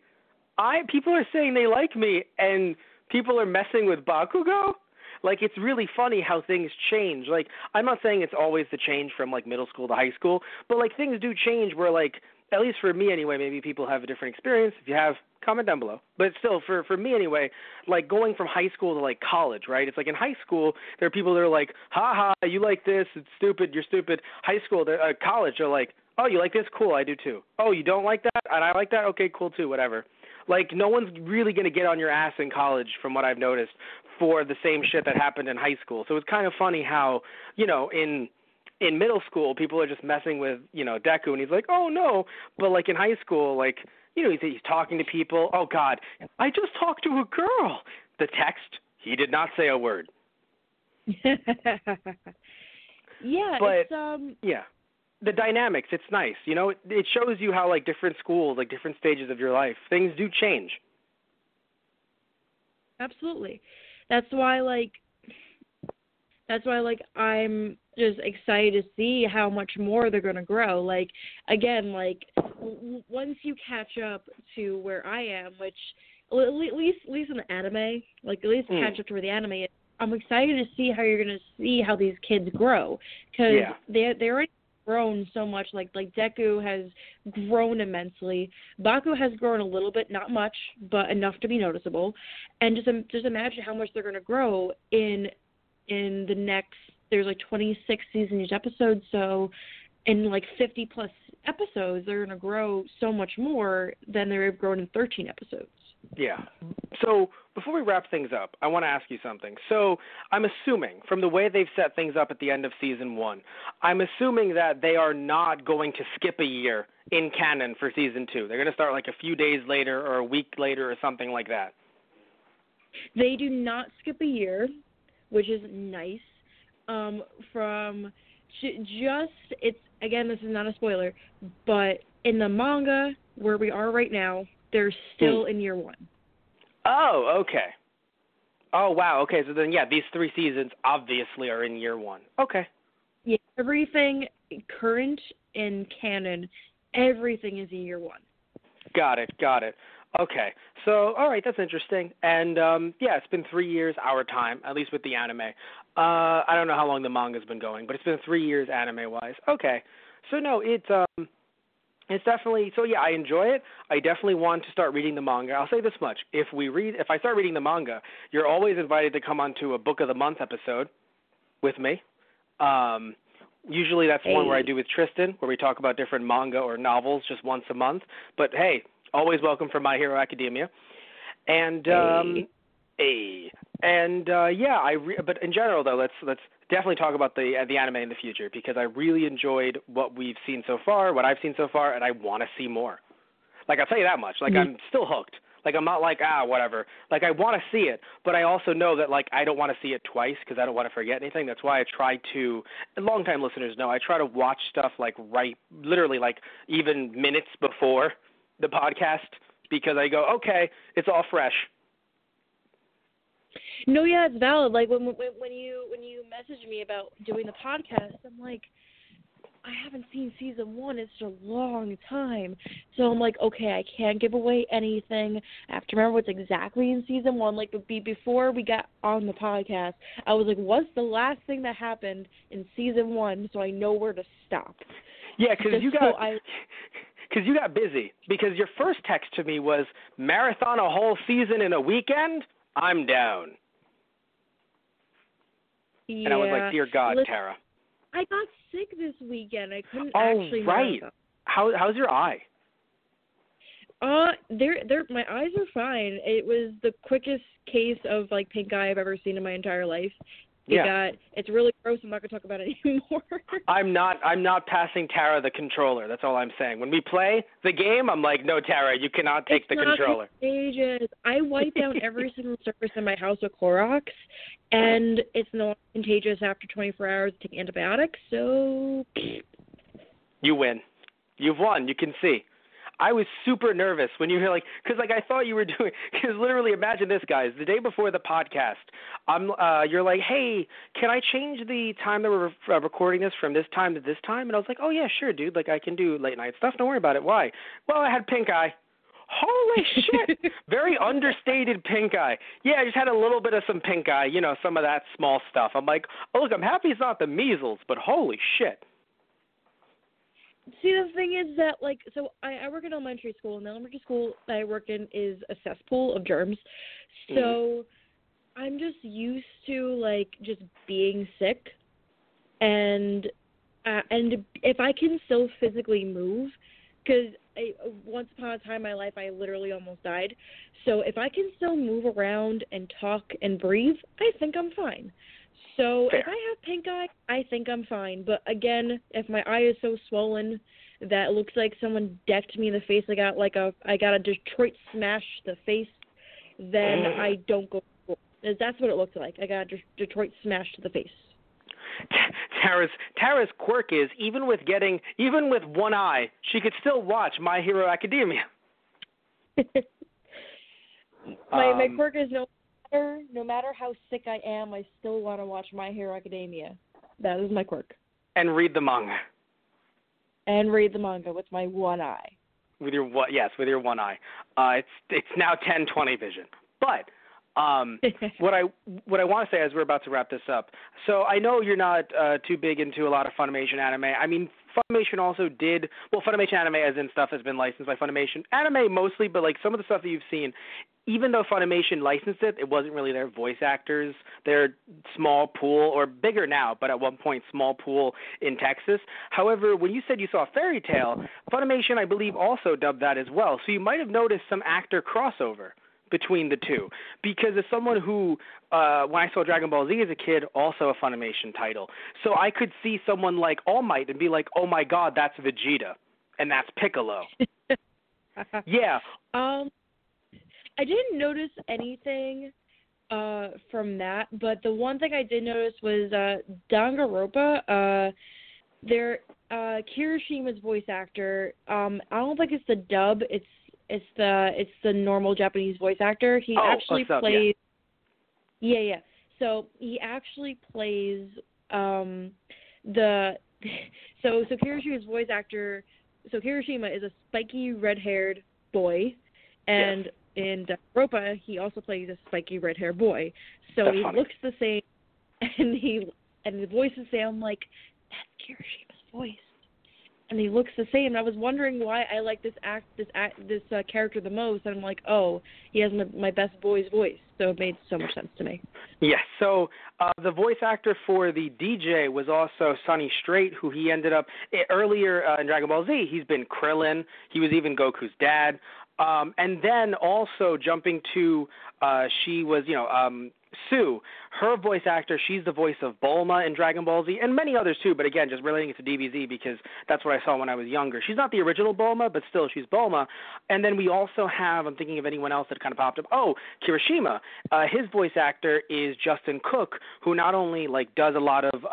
people are saying they like me and people are messing with Bakugo? Like, it's really funny how things change. Like, I'm not saying it's always the change from, like, middle school to high school, but, like, things do change where, like, at least for me anyway, maybe people have a different experience. If you have, comment down below. But still, for me anyway, like, going from high school to, like, college, right? It's like in high school, there are people that are like, ha ha, you like this, it's stupid, you're stupid. High school, college, they're like, oh, you like this? Cool, I do too. Oh, you don't like that? And I like that? Okay, cool too, whatever. Like, no one's really going to get on your ass in college, from what I've noticed, for the same shit that happened in high school. So it's kind of funny how, you know, in middle school, people are just messing with, you know, Deku, and he's like, oh, no. But, like, in high school, like, you know, he's talking to people. Oh, God, I just talked to a girl. The text, he did not say a word. Yeah. The dynamics, it's nice. You know, it shows you how, like, different schools, like, different stages of your life, things do change. Absolutely. That's why, I'm just excited to see how much more they're going to grow. Like, again, like, once you catch up to where I am, which, at least in the anime, like, at least catch up to where the anime is, I'm excited to see how you're going to see how these kids grow. Because they're already grown so much. Like Deku has grown immensely. Baku has grown a little bit, not much, but enough to be noticeable. And just imagine how much they're going to grow in the next. There's like 26 season-ish episodes, so in like 50 plus episodes, they're going to grow so much more than they've grown in 13 episodes. Yeah. So before we wrap things up, I want to ask you something. So I'm assuming from the way they've set things up at the end of season one, I'm assuming that they are not going to skip a year in canon for season two. They're going to start like a few days later or a week later or something like that. They do not skip a year, which is nice. This is not a spoiler, but in the manga where we are right now, they're still in year one. Oh, okay. Oh, wow. Okay, so then, yeah, these three seasons obviously are in year one. Okay. Yeah, everything current and canon, everything is in year one. Got it. Okay. So, all right, that's interesting. And, it's been 3 years our time, at least with the anime. I don't know how long the manga's been going, but it's been 3 years anime-wise. Okay. So, no, it's definitely, so yeah, I enjoy it. I definitely want to start reading the manga. I'll say this much. If I start reading the manga, you're always invited to come onto a Book of the Month episode with me. Usually that's one where I do with Tristan, where we talk about different manga or novels just once a month. But hey, always welcome for My Hero Academia. And, but in general though, let's definitely talk about the anime in the future because I really enjoyed what I've seen so far, and I want to see more. Like, I'll tell you that much. Like, I'm still hooked. Like, I'm not like, whatever. Like, I want to see it, but I also know that, like, I don't want to see it twice because I don't want to forget anything. That's why I try to, and long-time listeners know, I try to watch stuff, like, literally, like, even minutes before the podcast because I go, okay, it's all fresh. No, yeah, it's valid. Like when you messaged me about doing the podcast, I'm like, I haven't seen season one in such a long time. So I'm like, okay, I can't give away anything. I have to remember what's exactly in season one. Like, before we got on the podcast, I was like, what's the last thing that happened in season one, so I know where to stop. Yeah, because you got busy. Because your first text to me was marathon a whole season in a weekend. I'm down. Yeah. And I was like, dear God, Tara. I got sick this weekend. I couldn't actually. Oh, right. How's your eye? My eyes are fine. It was the quickest case of, like, pink eye I've ever seen in my entire life. It's really gross. I'm not going to talk about it anymore. I'm not passing Tara the controller. That's all I'm saying. When we play the game, I'm like, no, Tara, you cannot take the controller. Ages. I wipe down every single surface in my house with Clorox, and it's not contagious after 24 hours to take antibiotics. So you win. You've won. You can see. I was super nervous when you were like, because like I thought you were doing. Because literally, imagine this, guys. The day before the podcast, you're like, hey, can I change the time that we're recording this from this time to this time? And I was like, oh yeah, sure, dude. Like I can do late night stuff. Don't worry about it. Why? Well, I had pink eye. Holy shit! Very understated pink eye. Yeah, I just had a little bit of some pink eye. You know, some of that small stuff. I'm like, oh look, I'm happy it's not the measles, but holy shit. See, the thing is that, like, so I work in elementary school, and the elementary school that I work in is a cesspool of germs. So I'm just used to, like, just being sick. And if I can still physically move, because once upon a time in my life, I literally almost died. So if I can still move around and talk and breathe, I think I'm fine. So if I have pink eye, I think I'm fine. But, again, if my eye is so swollen that it looks like someone decked me in the face, I got a Detroit smash to the face, then I don't go to school. That's what it looked like. I got a Detroit smash to the face. Tara's quirk is even with one eye, she could still watch My Hero Academia. My quirk is no matter how sick I am, I still want to watch My Hero Academia. That is my quirk. And read the manga. With my one eye. With your one eye. It's now 10/20 vision. But what I want to say is we're about to wrap this up. So I know you're not too big into a lot of Funimation anime. I mean, Funimation also did – well, Funimation anime as in stuff has been licensed by Funimation. Anime mostly, but like some of the stuff that you've seen – even though Funimation licensed it, it wasn't really their voice actors. Their small pool, or bigger now, but at one point small pool in Texas. However, when you said you saw Fairy Tail, Funimation, I believe, also dubbed that as well. So you might have noticed some actor crossover between the two. Because as someone who, when I saw Dragon Ball Z as a kid, also a Funimation title. So I could see someone like All Might and be like, oh my God, that's Vegeta. And that's Piccolo. Yeah. I didn't notice anything from that, but the one thing I did notice was Danganronpa, Kirishima's voice actor. I don't think it's the dub; it's the normal Japanese voice actor. He actually plays. Yeah. So he actually plays Kirishima's voice actor. So Kirishima is a spiky red-haired boy, and. Yes. In Danganronpa, he also plays a spiky red-haired boy. So that's he funny. Looks the same, and the voice is the same. I'm like, that's Kirishima's voice. And he looks the same. And I was wondering why I like this character the most. And I'm like, oh, he has my best boy's voice. So it made so much sense to me. Yes. So the voice actor for the DJ was also Sunny Straight, who he ended up earlier in Dragon Ball Z. He's been Krillin. He was even Goku's dad. And then also jumping to, she was, Sue, her voice actor, she's the voice of Bulma in Dragon Ball Z, and many others too, but again, just relating it to DBZ because that's what I saw when I was younger. She's not the original Bulma, but still, she's Bulma. And then we also have, I'm thinking of anyone else that kind of popped up, Kirishima. His voice actor is Justin Cook, who not only, does a lot of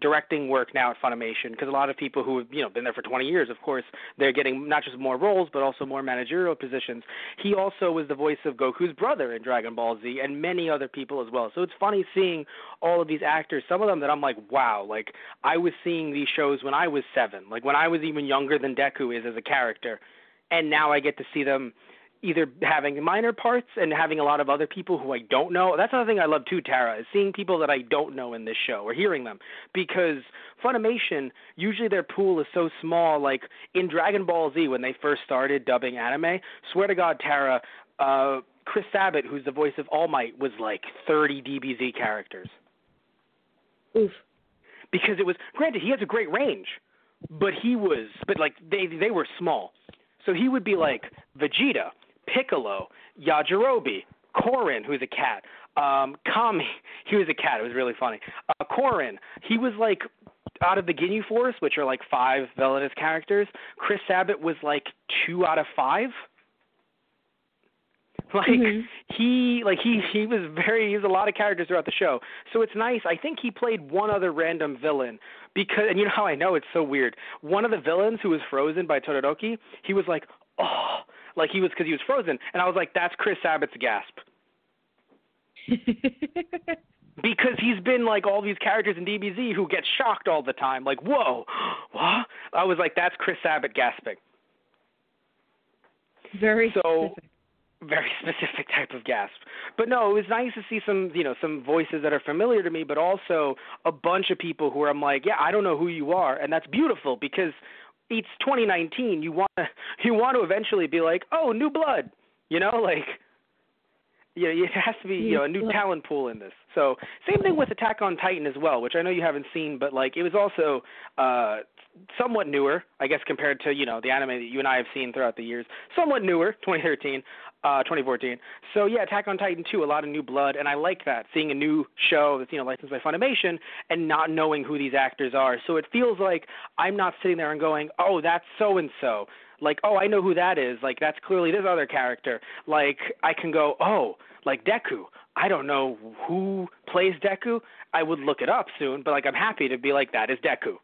directing work now at Funimation, because a lot of people who have, been there for 20 years, of course, they're getting not just more roles, but also more managerial positions. He also was the voice of Goku's brother in Dragon Ball Z, and many other people as well. So it's funny seeing all of these actors, some of them that I'm like, wow, I was seeing these shows when I was 7, when I was even younger than Deku is as a character, and now I get to see them either having minor parts and having a lot of other people who I don't know. That's another thing I love too, Tara, is seeing people that I don't know in this show or hearing them, because Funimation, usually their pool is so small, in Dragon Ball Z when they first started dubbing anime, swear to God, Tara, Chris Sabat, who's the voice of All Might, was 30 DBZ characters. Oof. Because it was, granted, he has a great range, but they were small. So he would be Vegeta, Piccolo, Yajirobe, Korin, who's a cat, Kami, he was a cat. It was really funny. Korin, he was like out of the Ginyu Force, which are like 5 villainous characters. Chris Sabat was like 2 out of 5. Like he was a lot of characters throughout the show. So it's nice. I think he played one other random villain because, and you know how I know, it's so weird. One of the villains who was frozen by Todoroki, he was like, oh, like he was, because he was frozen, and I was like, that's Chris Sabat's gasp. Because he's been like all these characters in DBZ who get shocked all the time, like, whoa, what? I was like, that's Chris Sabat gasping. Very specific type of gasp. But no, it was nice to see some, you know, some voices that are familiar to me, but also a bunch of people who I'm like, yeah, I don't know who you are, and that's beautiful because it's 2019. You want to eventually be like, oh, new blood, you know, like, yeah, it has to be, you know, a new talent pool in this. So same thing with Attack on Titan as well, which I know you haven't seen, but like it was also somewhat newer, I guess, compared to, you know, the anime that you and I have seen throughout the years. Somewhat newer, 2013. 2014. So yeah, Attack on Titan 2, a lot of new blood, and I like that, seeing a new show that's, you know, licensed by Funimation and not knowing who these actors are. So it feels like I'm not sitting there and going, oh, that's so-and-so. Like, oh, I know who that is. Like, that's clearly this other character. Like, I can go, oh, like Deku. I don't know who plays Deku. I would look it up soon, but like I'm happy to be like, that is Deku.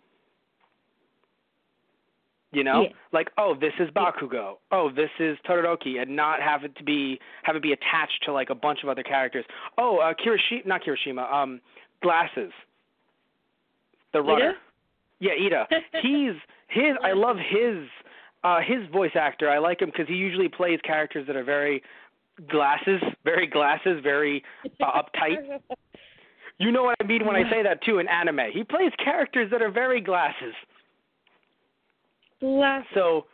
You know, yeah. Like, oh, this is Bakugo. Oh, this is Todoroki, and not have it be attached to like a bunch of other characters. Oh, Kirishima. Glasses. The runner. Ida? Yeah, Ida. He's his. I love his voice actor. I like him because he usually plays characters that are very glasses, very uptight. You know what I mean when I say that too. In anime, he plays characters that are very glasses. So,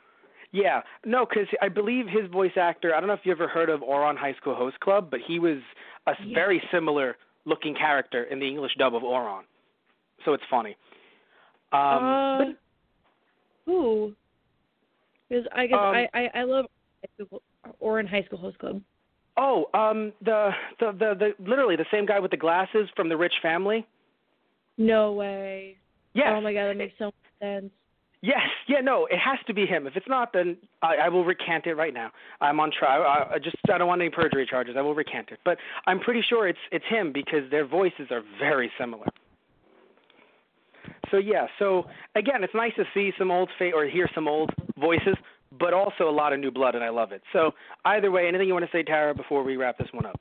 yeah, no, because I believe his voice actor, I don't know if you ever heard of Ouran High School Host Club, but he was a very similar looking character in the English dub of Ouran. So it's funny. Who? Because I guess I love Ouran High School Host Club. Oh, the literally the same guy with the glasses from the rich family. No way. Yes. Oh my God, that makes so much sense. Yes, yeah, no, it has to be him. If it's not, then I will recant it right now. I'm on trial. I don't want any perjury charges. I will recant it. But I'm pretty sure it's him because their voices are very similar. So, yeah, so, again, it's nice to see some old or hear some old voices, but also a lot of new blood, and I love it. So, either way, anything you want to say, Tara, before we wrap this one up?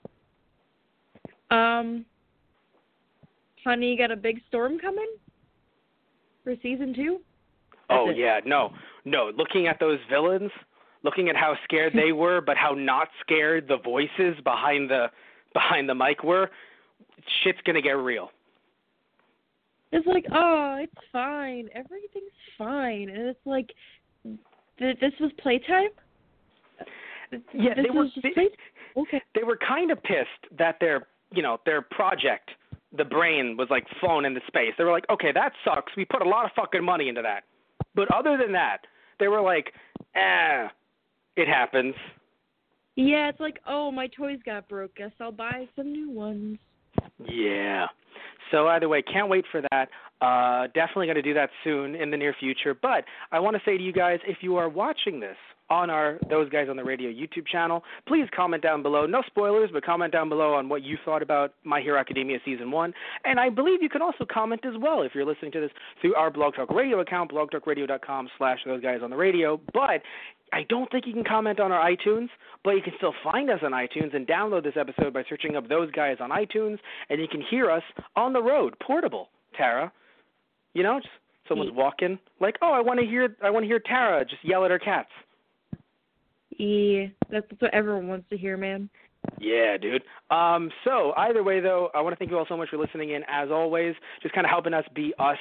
Honey, you got a big storm coming for season 2? Oh, yeah, no. Looking at those villains, looking at how scared they were, but how not scared the voices behind the mic were, shit's going to get real. It's like, oh, it's fine. Everything's fine. And it's like, this was playtime? Yeah, they were kind of pissed that their project, the brain, was like flown into space. They were like, okay, that sucks. We put a lot of fucking money into that. But other than that, they were like, it happens. Yeah, it's like, oh, my toys got broke. Guess I'll buy some new ones. Yeah. So either way, can't wait for that. Definitely going to do that soon in the near future. But I want to say to you guys, if you are watching this on our Those Guys on the Radio YouTube channel, please comment down below. No spoilers, but comment down below on what you thought about My Hero Academia Season 1. And I believe you can also comment as well if you're listening to this through our Blog Talk Radio account, blogtalkradio.com/Those Guys on the Radio. But I don't think you can comment on our iTunes, but you can still find us on iTunes and download this episode by searching up Those Guys on iTunes, and you can hear us on the road, portable, Tara. You know, just someone's walking, like, oh, I want to hear Tara just yell at her cats. Yeah, that's what everyone wants to hear, man. Yeah, dude. So either way, though, I want to thank you all so much for listening in, as always, just kind of helping us be us,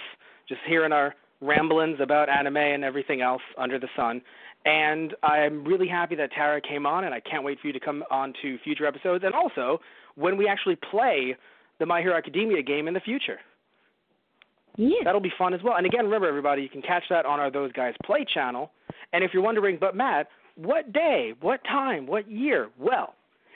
just hearing our ramblings about anime and everything else under the sun. And I'm really happy that Tara came on, and I can't wait for you to come on to future episodes, and also when we actually play the My Hero Academia game in the future. Yeah. That'll be fun as well. And again, remember, everybody, you can catch that on our Those Guys Play channel. And if you're wondering, but Matt, what day, what time, what year? Well,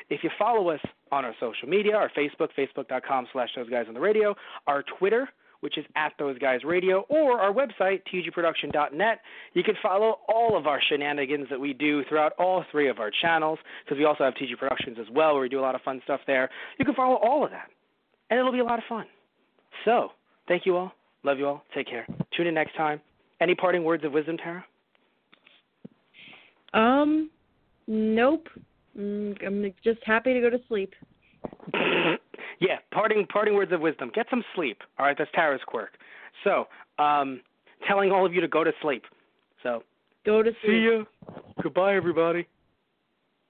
if you follow us on our social media, our Facebook, facebook.com/thoseguysonthereradio, our Twitter, which is @thoseguysradio, or our website, tgproduction.net. You can follow all of our shenanigans that we do throughout all three of our channels, because we also have TG Productions as well, where we do a lot of fun stuff there. You can follow all of that, and it'll be a lot of fun. So, thank you all. Love you all. Take care. Tune in next time. Any parting words of wisdom, Tara? Nope. I'm just happy to go to sleep. Yeah, parting words of wisdom. Get some sleep. All right, that's Tara's quirk. So, telling all of you to go to sleep. So, go to sleep. See ya. Goodbye, everybody.